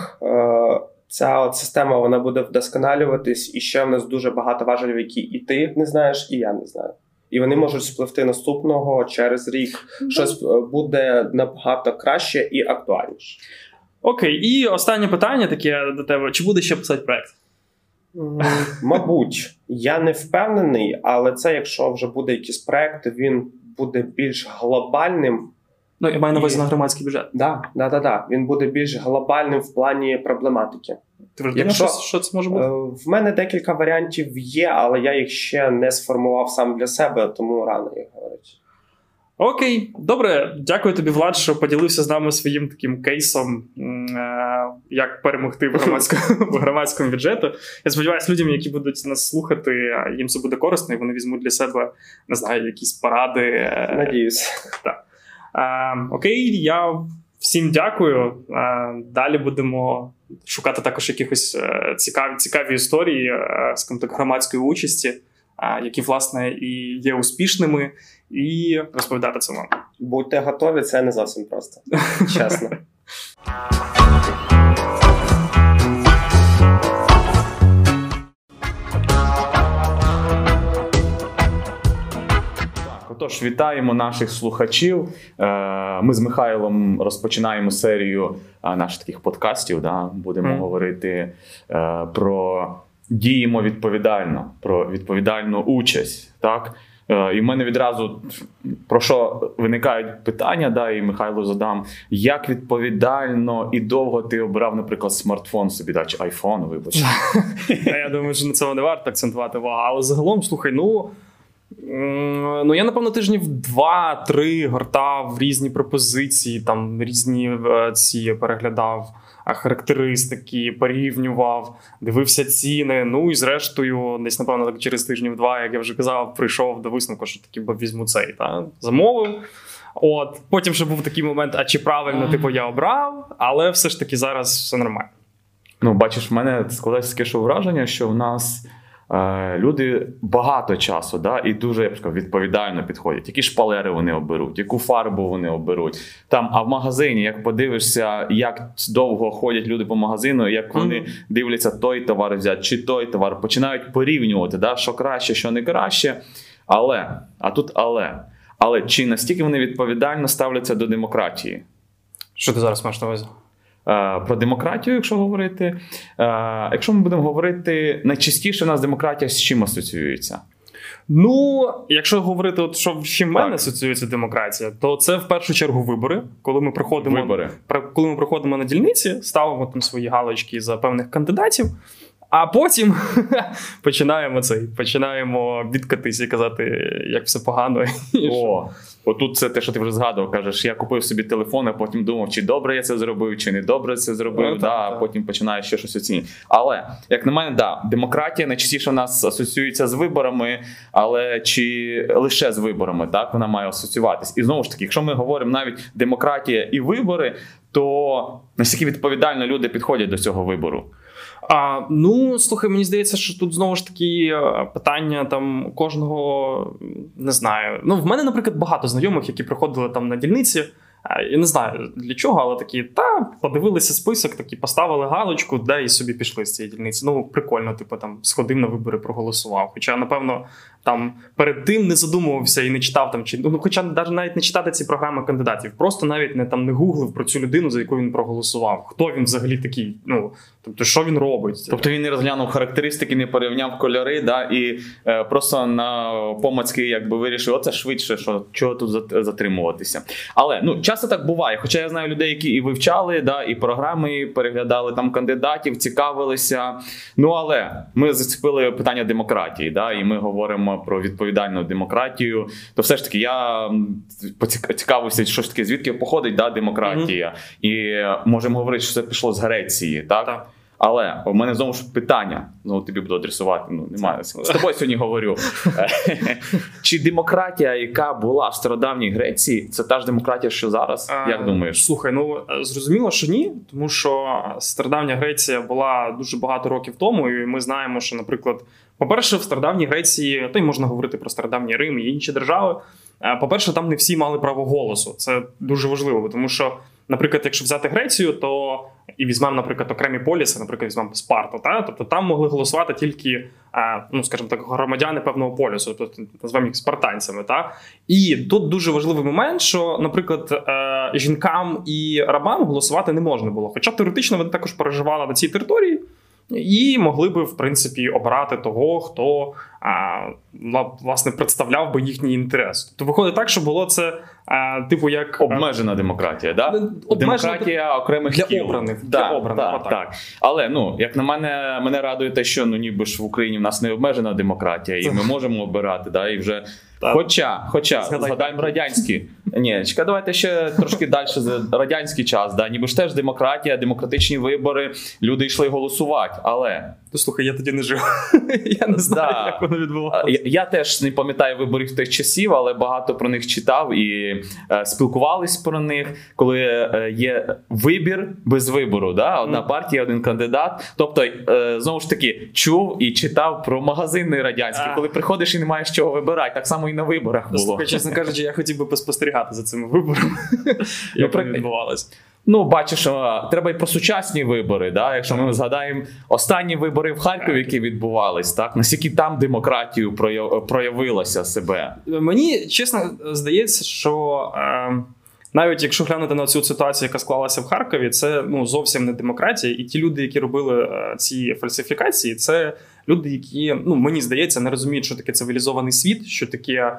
ця система, вона буде вдосконалюватись, і ще в нас дуже багато важелів, які і ти не знаєш, і я не знаю. І вони можуть спливти наступного, через рік. Щось буде набагато краще і актуальніше. Окей, і останнє питання таке до тебе. Чи буде ще писати проєкт? Мабуть. Я не впевнений, але це, якщо вже буде якийсь проєкт, він буде більш глобальним. Я маю на увазі на громадський бюджет. Так. Він буде більш глобальним в плані проблематики. Ти розумієш, що це може бути? В мене декілька варіантів є, але я їх ще не сформував сам для себе, тому рано їх говорити. Окей, добре. Дякую тобі, Влад, що поділився з нами своїм таким кейсом, як перемогти в громадському бюджету. Я сподіваюся, людям, які будуть нас слухати, їм це буде корисно, і вони візьмуть для себе, не знаю, якісь поради. Надіюсь. Так. Окей, я всім дякую. Далі будемо шукати також якихось цікаві історії, скажімо так, громадської участі, які, власне, і є успішними, і розповідати це вам. Будьте готові, це не зовсім просто, чесно. Тож, вітаємо наших слухачів. Ми з Михайлом розпочинаємо серію наших таких подкастів. Будемо говорити про «Діємо відповідально», про відповідальну участь. Так? І в мене відразу, про що виникають питання, і Михайлу задам, як відповідально і довго ти обирав, наприклад, смартфон собі, чи айфон, вибач. Я думаю, що на цьому не варто акцентувати увагу. Але загалом, слухай, я, напевно, тижнів 2-3 гортав різні пропозиції, різні ці переглядав, характеристики, порівнював, дивився ціни. І зрештою, десь, напевно, так через тижнів 2, як я вже казав, прийшов до висновку, що таки візьму цей, замовив. Потім ще був такий момент, а чи правильно я обрав, але все ж таки зараз все нормально. Бачиш, в мене складається таке враження, що в нас люди багато часу і дуже, я б сказав, відповідально підходять. Які шпалери вони оберуть, яку фарбу вони оберуть. А в магазині, як подивишся, як довго ходять люди по магазину, як вони дивляться той товар взяти чи той товар, починають порівнювати, що краще, що не краще. Але чи настільки вони відповідально ставляться до демократії? Що ти зараз маєш на увазі? Про демократію, якщо говорити. Якщо ми будемо говорити, найчастіше у нас демократія з чим асоціюється? Якщо говорити, що в чим мене асоціюється демократія, то це в першу чергу вибори. Коли ми приходимо на дільниці, ставимо свої галочки за певних кандидатів, а потім починаємо бідкатись і казати, як все погано. Отут це те, що ти вже згадував, кажеш, я купив собі телефон, а потім думав, чи добре я це зробив, чи не добре це зробив, а потім починаю ще щось оцінювати. Але, як на мене, демократія найчастіше в нас асоціюється з виборами, але чи лише з виборами, вона має асоціюватись. І знову ж таки, якщо ми говоримо навіть демократія і вибори, то наскільки відповідально люди підходять до цього вибору? Слухай, мені здається, що тут знову ж таки питання кожного, не знаю. В мене, наприклад, багато знайомих, які приходили на дільниці, я не знаю для чого, але такі, подивилися список, поставили галочку, і собі пішли з цієї дільниці. Прикольно, сходив на вибори, проголосував. Хоча, напевно, перед тим не задумувався і не читав, хоча навіть не читати ці програми кандидатів, просто навіть не гуглив про цю людину, за яку він проголосував. Хто він взагалі такий, що він робить. Тобто він не розглянув характеристики, не порівняв кольори, і просто на помацьки вирішив, оце швидше, що чого тут затримуватися. Але, Часто так буває, хоча я знаю людей, які і вивчали, і програми переглядали, там кандидатів, цікавилися. Ну, але ми зацепили питання демократії, і ми говоримо про відповідальну демократію. То все ж таки я поцікавився, що ж таки, звідки походить демократія. І можемо говорити, що це пішло з Греції, так? Але в мене знову ж питання, знову тобі буду адресувати, немає, з тобою сьогодні говорю. Чи демократія, яка була в стародавній Греції, це та ж демократія, що зараз? Як думаєш? Слухай, зрозуміло, що ні, тому що стародавня Греція була дуже багато років тому, і ми знаємо, що, наприклад, по-перше, в стародавній Греції, то й можна говорити про стародавній Рим і інші держави, по-перше, там не всі мали право голосу. Це дуже важливо, тому що, наприклад, якщо взяти Грецію, то і візьмемо, наприклад, окремі поліси, наприклад, візьмемо Спарту, тобто там могли голосувати тільки, скажімо так, громадяни певного полісу, тобто називаємо їх спартанцями. І тут дуже важливий момент, що, наприклад, жінкам і рабам голосувати не можна було, хоча теоретично вони також переживали на цій території і могли би, в принципі, обирати того, хто, власне, представляв би їхній інтерес. Тобто виходить так, що було це, типу, як... Обмежена демократія, так? Демократія окремих тіл. Для обраних. Так. Але, як на мене, мене радує те, що, ніби ж в Україні в нас не обмежена демократія, і ми можемо обирати, і вже... Хоча, згадаємо радянські. Ні, чекай, давайте ще трошки далі за радянський час. Ніби ж теж демократія, демократичні вибори, люди йшли голосувати, але... Слухай, я тоді не жив. Я не знаю, як воно відбувалося. Я теж не пам'ятаю виборів тих часів, але багато про них читав і спілкувались про них, коли є вибір без вибору. Одна партія, один кандидат. Тобто, знову ж таки, чув і читав про магазини радянські, коли приходиш і не маєш чого вибирати. Так само і на виборах було. Слухай, чесно кажучи, я хотів би поспостерігати за цими виборами, як вони відбувалися. Бачиш, треба і про сучасні вибори, якщо ми згадаємо останні вибори в Харкові, які відбувались, наскільки там демократію проявилася себе. Мені, чесно, здається, що навіть якщо глянути на цю ситуацію, яка склалася в Харкові, це зовсім не демократія, і ті люди, які робили ці фальсифікації, це люди, які, мені здається, не розуміють, що таке цивілізований світ, що таке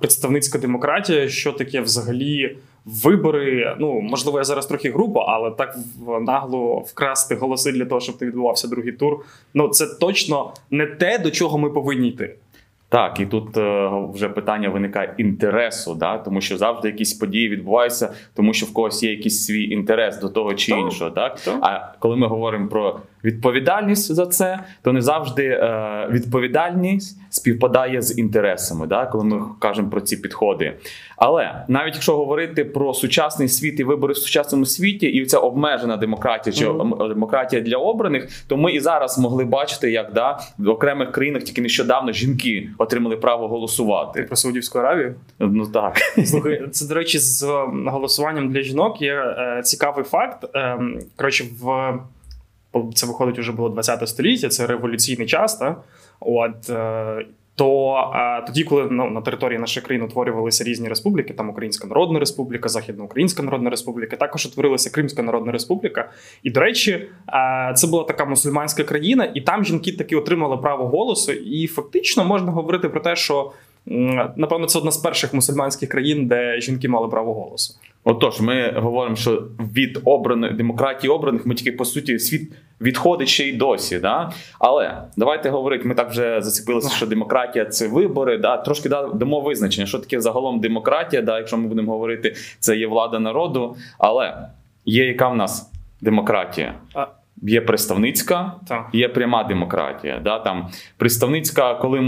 представницька демократія, що таке взагалі вибори. Можливо, я зараз трохи грубо, але так нагло вкрасти голоси для того, щоб не відбувався другий тур, це точно не те, до чого ми повинні йти. Так, і тут вже питання виникає інтересу, тому що завжди якісь події відбуваються, тому що в когось є якийсь свій інтерес до того чи іншого. А коли ми говоримо про відповідальність за це, то не завжди відповідальність співпадає з інтересами, коли ми кажемо про ці підходи. Але навіть якщо говорити про сучасний світ і вибори в сучасному світі, і ця обмежена демократія, чи демократія для обраних, то ми і зараз могли бачити, як в окремих країнах тільки нещодавно жінки отримали право голосувати. Ти про Саудівську Аравію? Ну так. Слухай, це, до речі, з голосуванням для жінок є цікавий факт. Коротше, це виходить вже було 20 століття, це революційний час, то тоді, коли на території нашої країни утворювалися різні республіки, там Українська Народна Республіка, Західноукраїнська Народна Республіка, також утворилася Кримська Народна Республіка. І, до речі, це була така мусульманська країна, і там жінки таки отримали право голосу, і фактично можна говорити про те, що, напевно, це одна з перших мусульманських країн, де жінки мали право голосу. Отож, ми говоримо, що від демократії обраних ми тільки, по суті, світ відходить ще й досі. Але давайте говорити, ми так вже зацепилися, що демократія – це вибори. Трошки дамо визначення, що таке загалом демократія, якщо ми будемо говорити, це є влада народу. Але є яка в нас демократія? Є представницька, є пряма демократія. Представницька, коли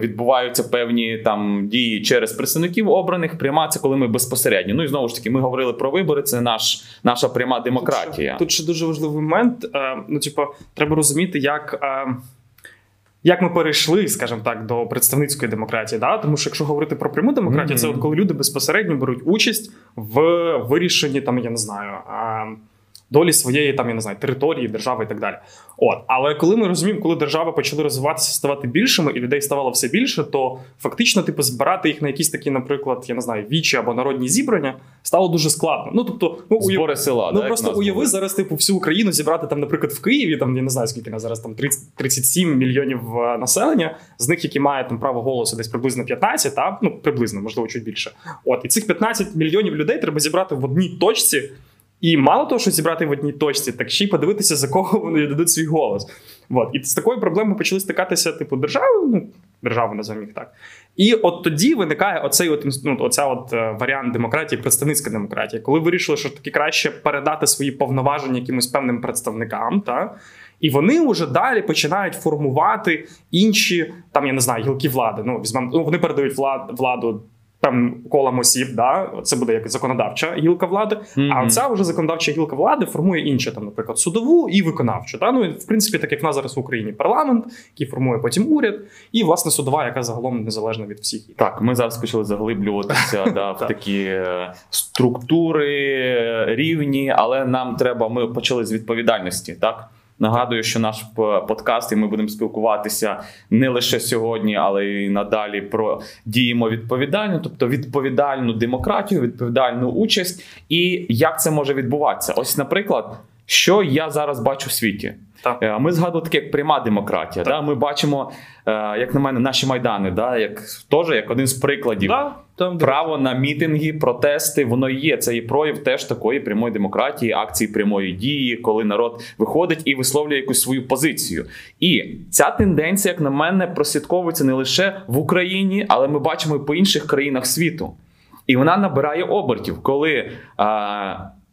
відбуваються певні дії через представників обраних, пряма – це коли ми безпосередньо. Ну і знову ж таки, ми говорили про вибори, це наша пряма демократія. Тут ще дуже важливий момент. Треба розуміти, як ми перейшли, скажімо так, до представницької демократії. Тому що якщо говорити про пряму демократію, це коли люди безпосередньо беруть участь в вирішенні, там, я не знаю, долі своєї там, я не знаю, території, держави і так далі. От. Але коли ми розуміємо, коли держави почали розвиватися, ставати більшими, і людей ставало все більше, то фактично типу, збирати їх на якісь такі, наприклад, я не знаю, вічі або народні зібрання стало дуже складно. Ну, тобто, збори села, ну, просто уяви зараз типу, всю Україну зібрати, там, наприклад, в Києві, там, я не знаю, скільки нас зараз, там, 37 мільйонів населення, з них, які мають там, право голосу десь приблизно 15, та, ну, приблизно, можливо, чуть більше. От. І цих 15 мільйонів людей треба зібрати в одній точці. І мало того, що зібрати в одній точці, так ще й подивитися, за кого вони віддадуть свій голос. От. І з такою проблемою почали стикатися, типу, держави, називаємо їх так. І от тоді виникає оцей варіант демократії, представницька демократія. Коли вирішили, що таки краще передати свої повноваження якимось певним представникам, та? І вони вже далі починають формувати інші, там, я не знаю, гілки влади. Ну, вони передають владу певним колом осіб, да? Це буде як законодавча гілка влади, а ця вже законодавча гілка влади формує інше, там, наприклад, судову і виконавчу. Да? Ну, в принципі, так як в нас зараз в Україні парламент, який формує потім уряд, і, власне, судова, яка загалом незалежна від всіх. Так, ми зараз почали заглиблюватися в такі структури, рівні, але нам треба, ми почали з відповідальності, так? Нагадую, що наш подкаст, і ми будемо спілкуватися не лише сьогодні, але й надалі про «Діємо відповідально», тобто відповідальну демократію, відповідальну участь і як це може відбуватися. Ось, наприклад, що я зараз бачу в світі. Так. Ми згадували таке, як пряма демократія. Да? Ми бачимо, як на мене, наші Майдани, да? як один з прикладів. Да? Право на мітинги, протести, воно є. Це і прояв теж такої прямої демократії, акції прямої дії, коли народ виходить і висловлює якусь свою позицію. І ця тенденція, як на мене, прослідковується не лише в Україні, але ми бачимо і по інших країнах світу. І вона набирає обертів, коли...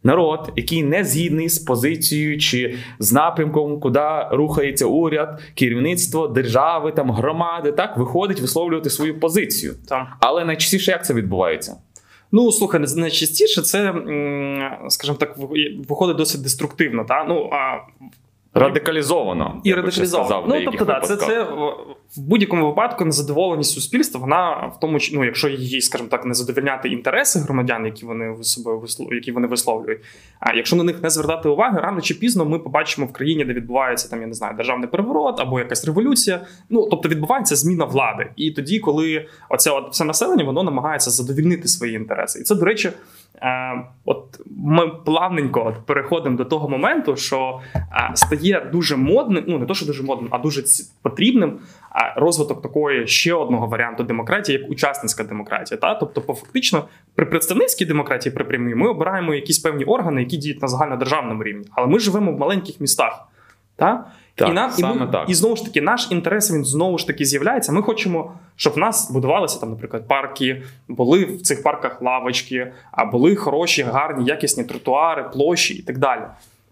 народ, який не згідний з позицією чи з напрямком, куди рухається уряд, керівництво держави, там, громади, так, виходить висловлювати свою позицію. Так. Але найчастіше як це відбувається? Ну, слухай, найчастіше це, скажімо так, виходить досить деструктивно. Та? Радикалізовано. І радикалізовано. Сказав, ну, тобто, так, це в будь-якому випадку незадоволеність суспільства, вона в тому, ну, якщо її, скажімо так, не задовольняти інтереси громадян, які вони висловлюють, а якщо на них не звертати уваги, рано чи пізно ми побачимо в країні, де відбувається, там, я не знаю, державний переворот або якась революція, ну, тобто відбувається зміна влади. І тоді, коли оце все населення, воно намагається задовольнити свої інтереси. І це, до речі, от ми плавненько переходимо до того моменту, що стає дуже модним, ну не то, що дуже модним, а дуже потрібним розвиток такої ще одного варіанту демократії, як учасницька демократія. Та? Тобто, фактично, при представницькій демократії, при прямій, ми обираємо якісь певні органи, які діють на загальнодержавному рівні. Але ми живемо в маленьких містах. Та? Так, і знову ж таки, наш інтерес, він знову ж таки з'являється. Ми хочемо, щоб в нас будувалися, там, наприклад, парки, були в цих парках лавочки, а були хороші, гарні, якісні тротуари, площі і так далі.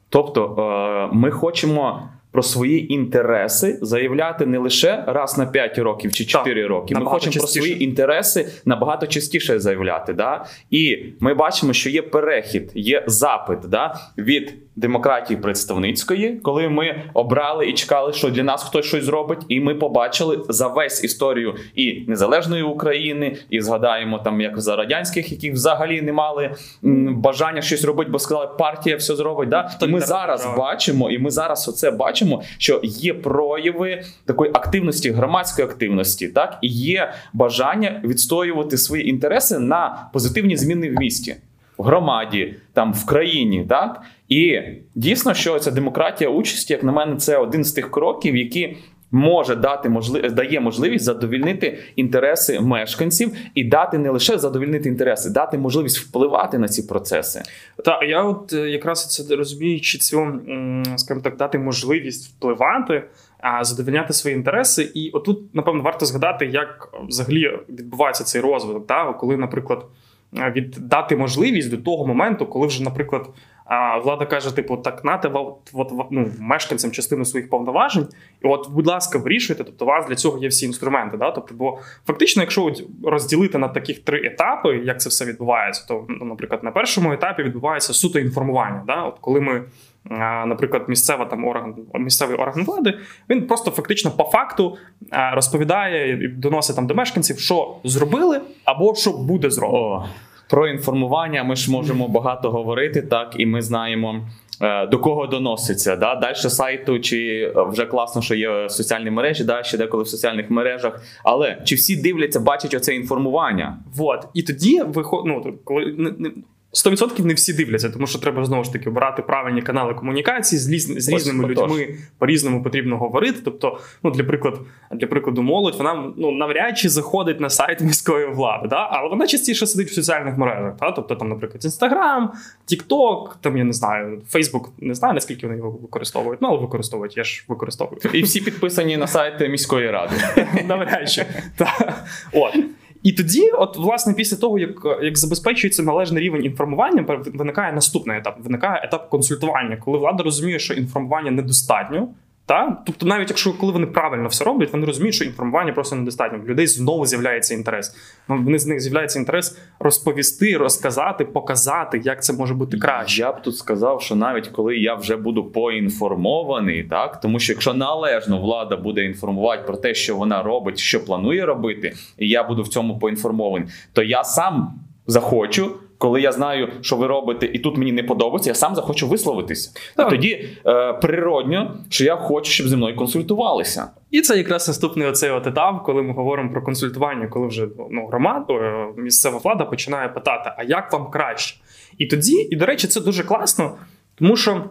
Тобто ми хочемо про свої інтереси заявляти не лише раз на 5 років чи 4 роки. Ми хочемо частіше про свої інтереси набагато частіше заявляти. Да? І ми бачимо, що є перехід, є запит, да? Від демократії представницької, коли ми обрали і чекали, що для нас хтось щось зробить, і ми побачили за весь історію і незалежної України, і згадаємо, там, як за радянських, які взагалі не мали бажання щось робити, бо сказали, партія все зробить. Да? Ми зараз бачимо, і ми зараз оце бачимо, що є прояви такої активності, громадської активності, так? І є бажання відстоювати свої інтереси на позитивні зміни в місті, в громаді, там, в країні, так? І дійсно, що ця демократія участі, як на мене, це один з тих кроків, які може дає можливість задовольнити інтереси мешканців і дати не лише задовольнити інтереси, дати можливість впливати на ці процеси. Так, я от якраз це розуміючи цю, скажімо так, дати можливість впливати, задовольняти свої інтереси. І отут, напевно, варто згадати, як взагалі відбувається цей розвиток, та? Коли, наприклад, віддати можливість до того моменту, коли вже, наприклад, влада каже, типу, так, нате мешканцям частину своїх повноважень, і от, будь ласка, вирішуйте, тобто у вас для цього є всі інструменти. Да? Тобто, бо фактично, якщо розділити на таких 3 етапи, як це все відбувається, то, наприклад, на першому етапі відбувається суто інформування. Да? От коли ми, наприклад, місцевий орган влади, він просто фактично по факту розповідає і доносить там до мешканців, що зробили або що буде зроблено. Про інформування ми ж можемо багато говорити, так, і ми знаємо до кого доноситься. Да? Дальше сайту, чи вже класно, що є соціальні мережі, да? Ще деколи в соціальних мережах. Але чи всі дивляться, бачать оце інформування? Вот. І тоді, коли... 100% не всі дивляться, тому що треба, знову ж таки, обирати правильні канали комунікації з різними людьми, по-різному потрібно говорити. Тобто, для прикладу, молодь, вона навряд чи заходить на сайт міської влади, да? Але вона частіше сидить в соціальних мережах. Да? Тобто, там, наприклад, Інстаграм, Тікток, там, я не знаю, Фейсбук, не знаю, наскільки вони його використовують, але використовують, я ж використовую. І всі підписані на сайти міської ради. Навряд чи. От. І тоді, власне, після того, як забезпечується належний рівень інформування, виникає наступний етап. Виникає етап консультування, коли влада розуміє, що інформування недостатньо. Та? Тобто навіть коли вони правильно все роблять, вони розуміють, що інформування просто недостатньо. У людей знову з'являється інтерес. З них з'являється інтерес розповісти, розказати, показати, як це може бути краще. Я б тут сказав, що навіть коли я вже буду поінформований, так? Тому що якщо належно влада буде інформувати про те, що вона робить, що планує робити, і я буду в цьому поінформований, то я сам захочу, коли я знаю, що ви робите, і тут мені не подобається, я сам захочу висловитися. Так. І тоді природньо, що я хочу, щоб зі мною консультувалися. І це якраз наступний оцей етап, коли ми говоримо про консультування, коли вже громада, місцева влада починає питати, а як вам краще? І тоді, і до речі, це дуже класно, тому що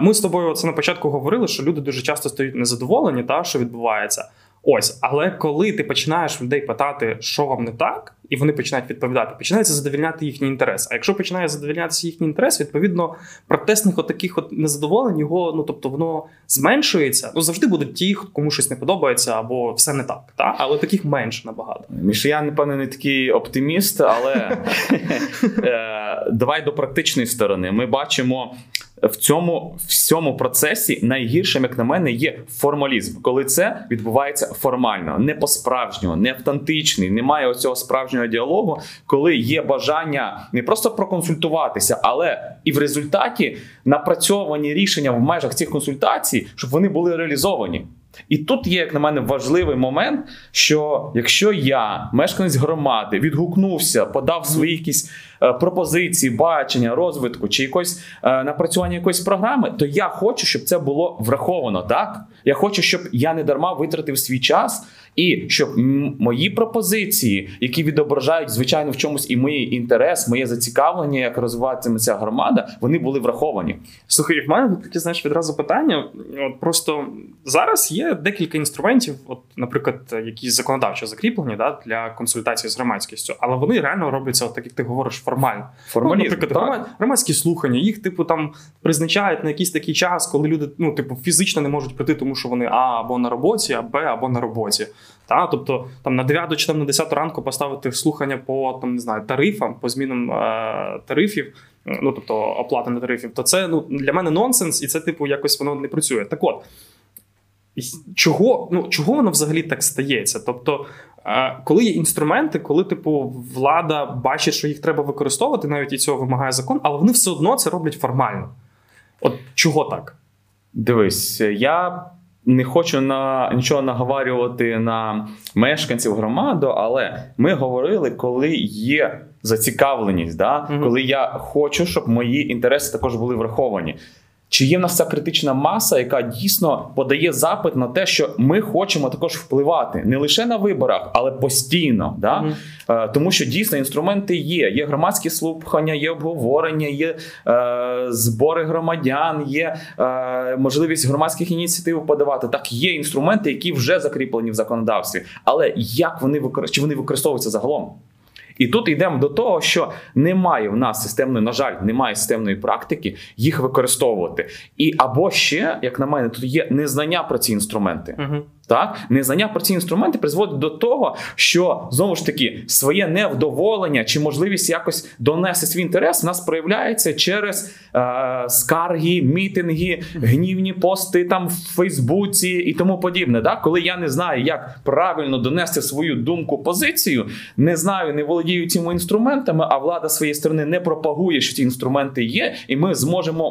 ми з тобою це на початку говорили, що люди дуже часто стають незадоволені, та, що відбувається. Ось, але коли ти починаєш людей питати, що вам не так, і вони починають відповідати, починається задовільняти їхній інтерес. А якщо починає задовільнятися їхній інтерес, відповідно, протестних отаких незадоволень його, тобто воно зменшується. Завжди будуть ті, кому щось не подобається або все не так, та? Але таких менше набагато. Міш, я, напевно, не такий оптиміст, але давай до практичної сторони. Ми бачимо, в цьому всьому процесі найгіршим, як на мене, є формалізм. Коли це відбувається формально, не по-справжньому, не автентичний, немає оцього справжнього діалогу, коли є бажання не просто проконсультуватися, але і в результаті напрацьовані рішення в межах цих консультацій, щоб вони були реалізовані. І тут є, як на мене, важливий момент, що якщо я, мешканець громади, відгукнувся, подав свої якісь пропозиції, бачення, розвитку чи якось напрацювання якоїсь програми, то я хочу, щоб це було враховано, так? Я хочу, щоб я не дарма витратив свій час і щоб мої пропозиції, які відображають, звичайно, в чомусь і мій інтерес, моє зацікавлення, як розвиватиметься громада, вони були враховані. Слухай, в мене тут таке, знаєш, відразу питання. От просто зараз є декілька інструментів, наприклад, якісь законодавчо закріплені, да, для консультації з громадськістю, але вони реально робляться, так як ти говориш, формально. Формалізм, наприклад, громадські слухання, їх там призначають на якийсь такий час, коли люди фізично не можуть прийти, тому що вони або на роботі, або на роботі. Та, тобто там на 9 чи там, на 10 ранку поставити слухання по тарифам, по змінам тарифів, тобто оплата на тарифів, то це для мене нонсенс, і це якось воно не працює. Так от, чого воно взагалі так стається? Тобто, коли є інструменти, коли влада бачить, що їх треба використовувати, навіть і цього вимагає закон, але вони все одно це роблять формально. От чого так? Дивись, я не хочу нічого наговарювати на мешканців громади, але ми говорили, коли є зацікавленість, да? Угу. Коли я хочу, щоб мої інтереси також були враховані. Чи є в нас ця критична маса, яка дійсно подає запит на те, що ми хочемо також впливати не лише на виборах, але постійно. Да? Mm-hmm. Тому що дійсно інструменти є. Є громадські слухання, є обговорення, є збори громадян, є можливість громадських ініціатив подавати. Так, є інструменти, які вже закріплені в законодавстві. Але як вони використовуються загалом? І тут йдемо до того, що немає в нас системної, на жаль, немає системної практики їх використовувати. І або ще, як на мене, тут є незнання про ці інструменти. Uh-huh. Так? Незнання про ці інструменти призводить до того, що, знову ж таки, своє невдоволення чи можливість якось донести свій інтерес в нас проявляється через скарги, мітинги, гнівні пости там в Фейсбуці і тому подібне. Так? Коли я не знаю, як правильно донести свою думку, позицію, не знаю, не володію цими інструментами, а влада з своєї сторони не пропагує, що ці інструменти є, і ми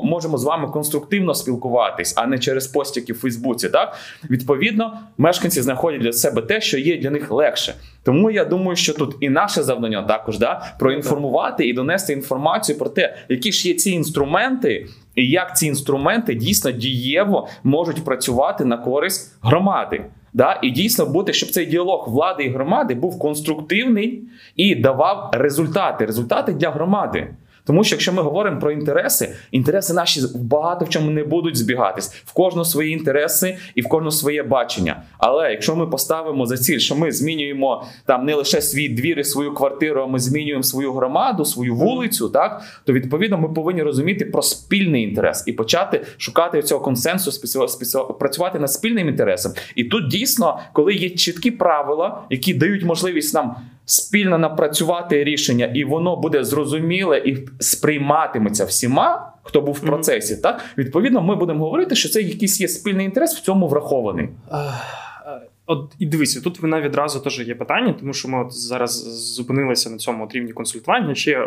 можемо з вами конструктивно спілкуватись, а не через постіки в Фейсбуці. Так? Відповідно, мешканці знаходять для себе те, що є для них легше. Тому я думаю, що тут і наше завдання також, проінформувати і донести інформацію про те, які ж є ці інструменти, і як ці інструменти дійсно дієво можуть працювати на користь громади. Да? І дійсно бути, щоб цей діалог влади і громади був конструктивний і давав результати. Результати для громади. Тому що якщо ми говоримо про інтереси, інтереси наші багато в чому не будуть збігатись. В кожного свої інтереси і в кожного своє бачення. Але якщо ми поставимо за ціль, що ми змінюємо там не лише свій двір і свою квартиру, а ми змінюємо свою громаду, свою вулицю, так, то відповідно ми повинні розуміти про спільний інтерес і почати шукати цього консенсусу, працювати над спільним інтересом. І тут дійсно, коли є чіткі правила, які дають можливість нам спільно напрацювати рішення, і воно буде зрозуміле і сприйматиметься всіма, хто був в процесі, так? Відповідно, ми будемо говорити, що це якийсь є спільний інтерес, в цьому врахований. От і дивіться, тут вона відразу теж є питання, тому що ми от зараз зупинилися на цьому от рівні консультування, ще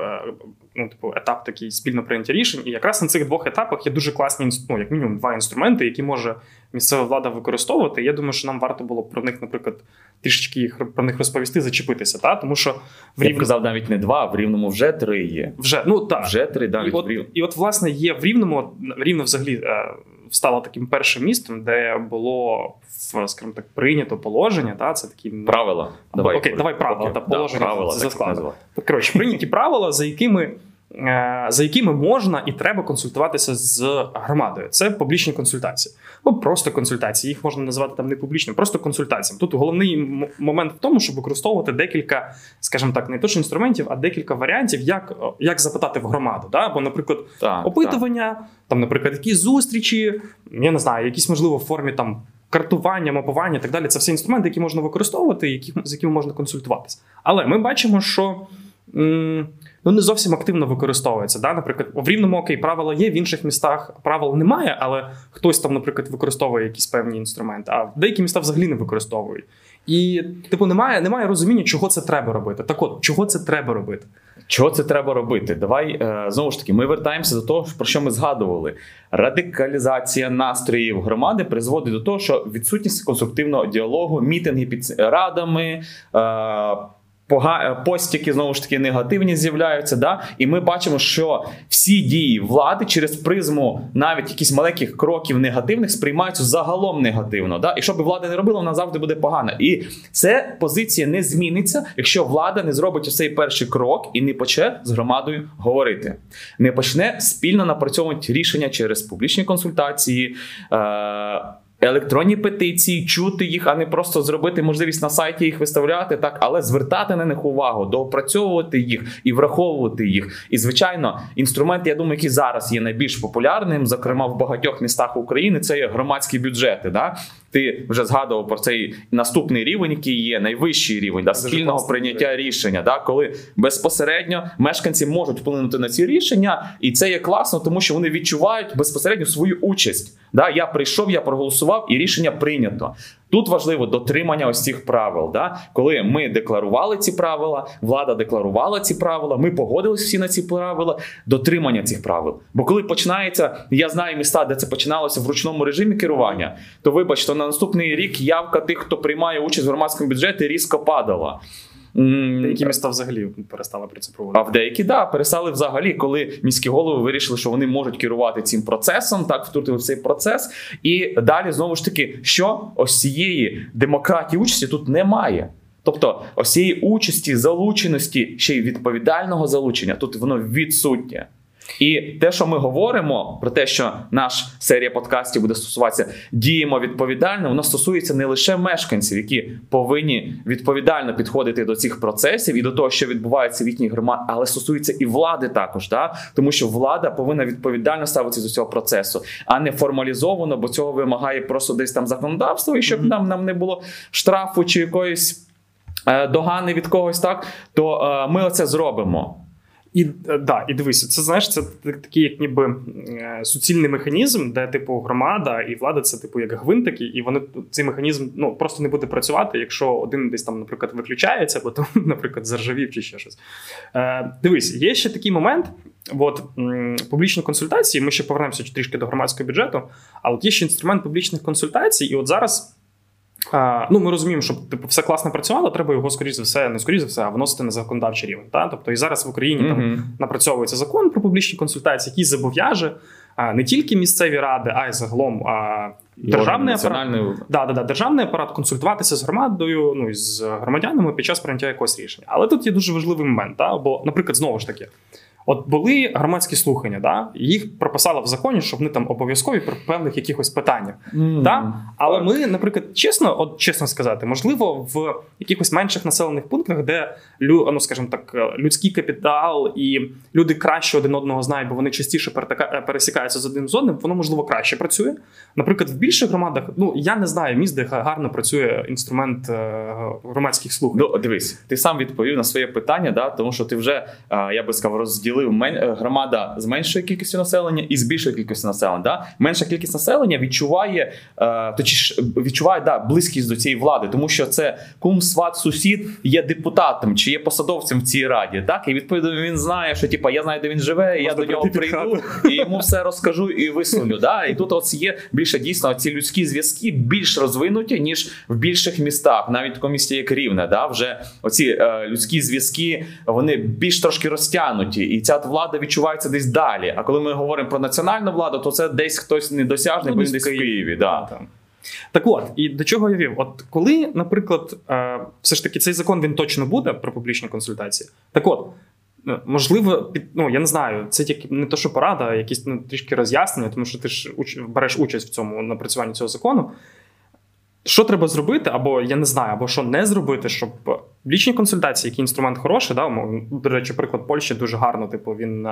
етап такий спільно прийняття рішень. І якраз на цих двох етапах є дуже класні, як мінімум, два інструменти, які може місцева влада використовувати. Я думаю, що нам варто було про них, наприклад, трішечки про них розповісти, зачепитися. Та? Тому що в Рівному... Я б казав, навіть не два, в Рівному вже три є. Вже три, навіть в Рівному. І от, власне, є в Рівному, Рівне взагалі стало таким першим містом, де було, скажімо так, прийнято положення, та, це такі... Правила. Положення. Коротше, прийняті правила, за якими можна і треба консультуватися з громадою. Це публічні консультації. Ну, просто консультації. Їх можна називати там не публічними, просто консультаціями. Тут головний момент в тому, щоб використовувати декілька, скажімо так, не точно інструментів, а декілька варіантів, як запитати в громаду. Да? Бо, наприклад, опитування, там, наприклад, якісь зустрічі, я не знаю, якісь, можливо, в формі там картування, мапування і так далі. Це все інструменти, які можна використовувати, з якими можна консультуватися. Але ми бачимо, що не зовсім активно використовується. Да? Наприклад, в Рівному, окей, правила є, в інших містах правил немає, але хтось там, наприклад, використовує якісь певні інструменти, а деякі міста взагалі не використовують. І, немає розуміння, чого це треба робити. Так от, чого це треба робити? Чого це треба робити? Давай, знову ж таки, ми вертаємося до того, про що ми згадували. Радикалізація настроїв громади призводить до того, що відсутність конструктивного діалогу, мітинги під радами, постіки, знову ж таки, негативні з'являються, да? І ми бачимо, що всі дії влади через призму навіть якісь маленьких кроків негативних сприймаються загалом негативно, да? І що би влада не робила, вона завжди буде погана. І ця позиція не зміниться, якщо влада не зробить цей перший крок і не почне з громадою говорити. Не почне спільно напрацьовувати рішення через публічні консультації, електронні петиції, чути їх, а не просто зробити можливість на сайті їх виставляти, так, але звертати на них увагу, доопрацьовувати їх і враховувати їх. І, звичайно, інструмент, я думаю, який зараз є найбільш популярним, зокрема в багатьох містах України, це є громадські бюджети. Да? Ти вже згадував про цей наступний рівень, який є, найвищий рівень, да, спільного прийняття рішення, да, коли безпосередньо мешканці можуть вплинути на ці рішення, і це є класно, тому що вони відчувають безпосередньо свою участь. Да, я прийшов, я проголосував, і рішення прийнято. Тут важливо дотримання ось цих правил. Да? Коли ми декларували ці правила, влада декларувала ці правила, ми погодились всі на ці правила, дотримання цих правил. Бо коли починається, я знаю міста, де це починалося в ручному режимі керування, то, вибачте, на наступний рік явка тих, хто приймає участь в громадському бюджеті, різко падала. Деякі міста взагалі перестали про це проводити. А в деякі, перестали взагалі, коли міські голови вирішили, що вони можуть керувати цим процесом, так, втрутили в цей процес. І далі, знову ж таки, що ось цієї демократії участі тут немає. Тобто ось цієї участі, залученості, ще й відповідального залучення, тут воно відсутнє. І те, що ми говоримо про те, що наша серія подкастів буде стосуватися «Діємо відповідально», воно стосується не лише мешканців, які повинні відповідально підходити до цих процесів і до того, що відбувається в їхній громаді, але стосується і влади також, да? Тому що влада повинна відповідально ставитися до цього процесу, а не формалізовано, бо цього вимагає просто десь там законодавство, і щоб нам не було штрафу чи якоїсь догани від когось, так, то ми оце зробимо. І дивися, це, знаєш, це такий, як ніби суцільний механізм, де, громада і влада, це, як гвинтики, і вони, цей механізм, просто не буде працювати, якщо один десь там, наприклад, виключається, бо там, наприклад, заржавів чи ще щось. Дивись, є ще такий момент, публічні консультації, ми ще повернемося трішки до громадського бюджету, але є ще інструмент публічних консультацій, і от зараз... ми розуміємо, що все класно працювало, треба його, скоріш за все, вносити на законодавчий рівень. Та? Тобто і зараз в Україні там напрацьовується закон про публічні консультації, який зобов'яже не тільки місцеві ради, а й загалом державний апарат консультуватися з громадою, ну, з громадянами під час прийняття якогось рішення. Але тут є дуже важливий момент, бо, наприклад, знову ж таки, от були громадські слухання, їх прописали в законі, що вони там обов'язкові про певних якихось питаннях. Але ми, наприклад, чесно сказати, можливо, в якихось менших населених пунктах, де, ну, скажімо так, людський капітал і люди краще один одного знають, бо вони частіше пересікаються з одним з одним, воно, можливо, краще працює. Наприклад, в більших громадах, ну, я не знаю міст, де гарно працює інструмент громадських слухань. Ну, дивись, ти сам відповів на своє питання, тому що ти вже, я би сказав, розділив громада з меншою кількістю населення і з більшою кількістю населення. Менша кількість населення відчуває близькість до цієї влади, тому що це кум, сват, сусід є депутатом чи є посадовцем в цій раді. І відповідно він знає, що я знаю, де він живе, і я до нього прийду, і йому все розкажу і висуну. І тут є більше дійсно ці людські зв'язки більш розвинуті, ніж в більших містах, навіть в такому місті як Рівне. Вже оці людські зв'язки, вони більш трошки розтягнуті. І ця влада відчувається десь далі. А коли ми говоримо про національну владу, то це десь хтось недосяжний, бо він десь в Києві. Так от, і до чого я вів? От коли, наприклад, все ж таки цей закон, він точно буде про публічні консультації. Так от, можливо, ну, я не знаю, це тільки не то, що порада, а якісь трішки роз'яснення, тому що ти ж береш участь в цьому напрацюванні цього закону. Що треба зробити, або я не знаю, або що не зробити, щоб публічні консультації, який інструмент хороший, до речі, приклад Польщі дуже гарно, він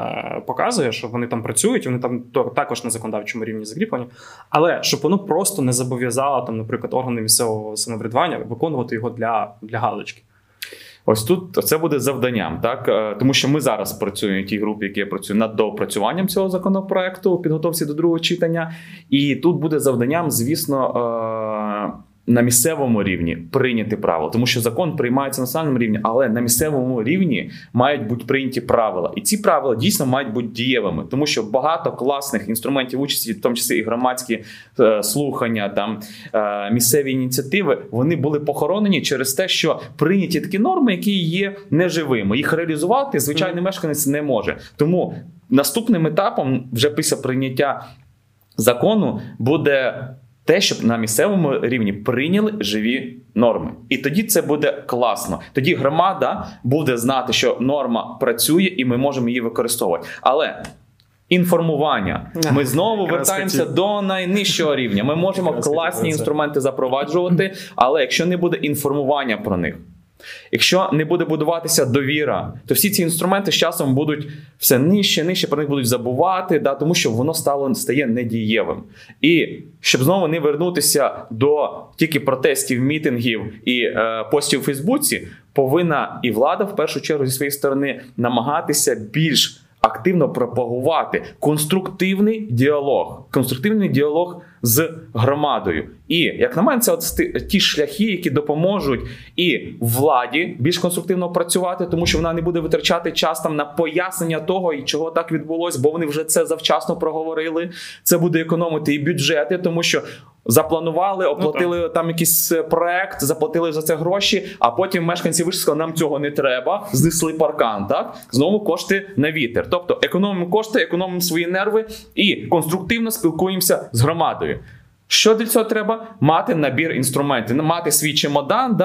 показує, що вони там працюють, вони там також на законодавчому рівні закріплені, але щоб воно просто не зобов'язало, наприклад, органи місцевого самоврядування виконувати його для галочки. Ось тут це буде завданням, тому що ми зараз працюємо, ті групи, які я працюю, над доопрацюванням цього законопроекту у підготовці до другого читання, і тут буде завданням, звісно, на місцевому рівні прийняти правила, тому що закон приймається на національному рівні, але на місцевому рівні мають бути прийняті правила. І ці правила дійсно мають бути дієвими, тому що багато класних інструментів участі, в тому числі і громадські слухання, місцеві ініціативи, вони були похоронені через те, що прийняті такі норми, які є неживими. Їх реалізувати звичайний мешканець не може. Тому наступним етапом вже після прийняття закону буде те, щоб на місцевому рівні прийняли живі норми. І тоді це буде класно. Тоді громада буде знати, що норма працює і ми можемо її використовувати. Але інформування. Ми знову вертаємося до найнижчого рівня. Ми можемо класні інструменти запроваджувати, але якщо не буде інформування про них, якщо не буде будуватися довіра, то всі ці інструменти з часом будуть все нижче, про них будуть забувати, тому що воно стає недієвим. І щоб знову не вернутися до тільки протестів, мітингів і постів у Фейсбуці, повинна і влада, в першу чергу, зі своєї сторони, намагатися більш активно пропагувати конструктивний діалог з громадою. І, як на мене, це ті шляхи, які допоможуть і владі більш конструктивно працювати, тому що вона не буде витрачати час на пояснення того, і чого так відбулось, бо вони вже це завчасно проговорили. Це буде економити і бюджети, тому що запланували, оплатили якийсь проект, заплатили за це гроші, а потім мешканці вийшли, сказали, нам цього не треба, знесли паркан, знову кошти на вітер. Тобто економимо кошти, економимо свої нерви і конструктивно спілкуємося з громадою. Що для цього треба? Мати набір інструментів, мати свій чемодан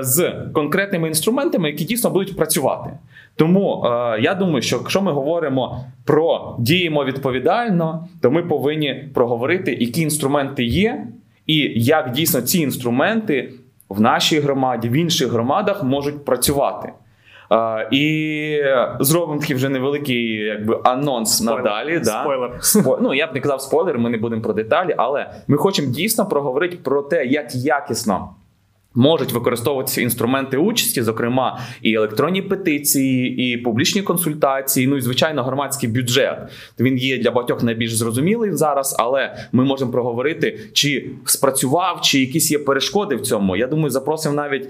з конкретними інструментами, які дійсно будуть працювати. Тому я думаю, що якщо ми говоримо про «Діємо відповідально», то ми повинні проговорити, які інструменти є, і як дійсно ці інструменти в нашій громаді, в інших громадах можуть працювати. І зробимо такий вже невеликий анонс надалі. Спойлер. Ну, я б не казав спойлер, ми не будемо про деталі, але ми хочемо дійсно проговорити про те, як якісно можуть використовуватися інструменти участі, зокрема і електронні петиції, і публічні консультації, ну і, звичайно, громадський бюджет. Він є для багатьох найбільш зрозумілий зараз, але ми можемо проговорити, чи спрацював, чи якісь є перешкоди в цьому. Я думаю, запросимо навіть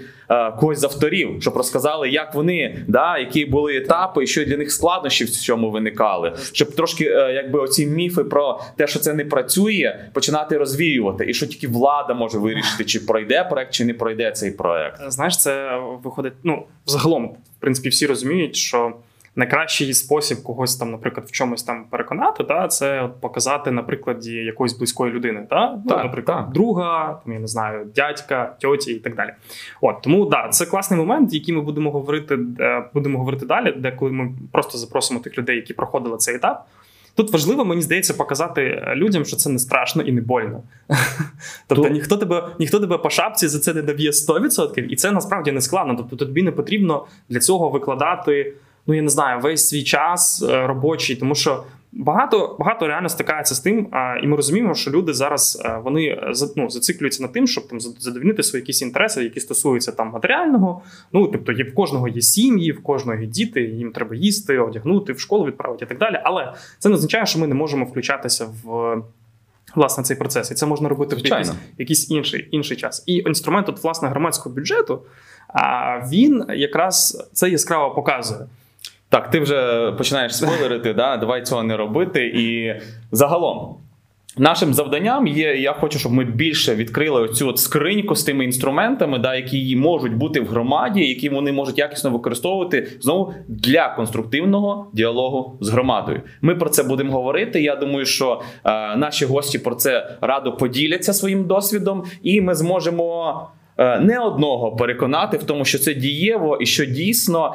когось з авторів, щоб розказали, як вони, які були етапи, і що для них складнощі в цьому виникали. Щоб трошки оці міфи про те, що це не працює, починати розвіювати. І що тільки влада може вирішити, чи пройде проект, чи не пройде. Йде цей проект. Знаєш, це виходить, ну, взагалом, в принципі, всі розуміють, що найкращий спосіб когось там, наприклад, в чомусь там переконати, та, це показати на прикладі якоїсь близької людини, та? Ну, наприклад, друга, там, я не знаю, дядька, тьоті і так далі. От, тому, да, це класний момент, який ми будемо говорити далі, де коли ми просто запросимо тих людей, які проходили цей етап. Тут важливо, мені здається, показати людям, що це не страшно і не больно. Тобто ніхто тебе по шапці за це не дає 100%, і це насправді не складно. Тобто тобі не потрібно для цього викладати, ну я не знаю, весь свій час робочий, тому що багато реально стикається з тим, і ми розуміємо, що люди зараз, вони зациклюються на тим, щоб там задовольнити свої якісь інтереси, які стосуються там матеріального, ну, тобто в кожного є сім'ї, в кожного є діти, їм треба їсти, одягнути, в школу відправити і так далі, але це не означає, що ми не можемо включатися в, власне, цей процес, і це можна робити в якийсь інший час. І інструмент, от, власне, громадського бюджету, він якраз це яскраво показує. Так, ти вже починаєш спойлерити, да? Давай цього не робити. І загалом, нашим завданням є, я хочу, щоб ми більше відкрили оцю от скриньку з тими інструментами, да, які можуть бути в громаді, які вони можуть якісно використовувати, знову, для конструктивного діалогу з громадою. Ми про це будемо говорити, я думаю, що наші гості про це радо поділяться своїм досвідом, і ми зможемо не одного переконати в тому, що це дієво і що дійсно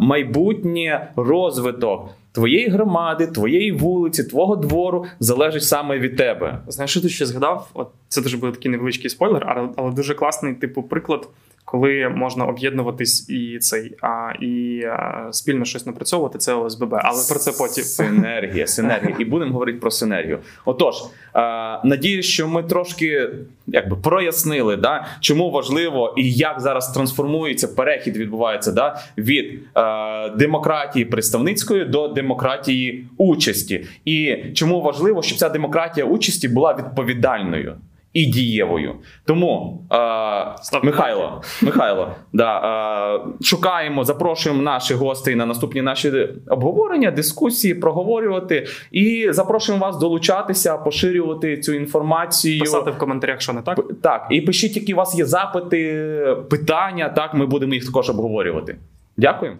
майбутнє розвиток твоєї громади, твоєї вулиці, твого двору залежить саме від тебе. Знаєш, що ти ще згадав? От це дуже буде такий невеличкий спойлер, але дуже класний типу приклад, коли можна об'єднуватись і спільно щось напрацьовувати, це ОСББ. Але про це потім. Синергія. І будемо говорити про синергію. Отож, надію, що ми трошки прояснили, да, чому важливо і як зараз трансформується, перехід відбувається, да, від демократії представницької до демократії участі. І чому важливо, щоб ця демократія участі була відповідальною і дієвою. Тому, Михайло, да, шукаємо, запрошуємо наших гостей на наступні наші обговорення, дискусії, проговорювати. І запрошуємо вас долучатися, поширювати цю інформацію. Писати в коментарях, що не так. Так, і пишіть, які у вас є запити, питання. Так, ми будемо їх також обговорювати. Дякую.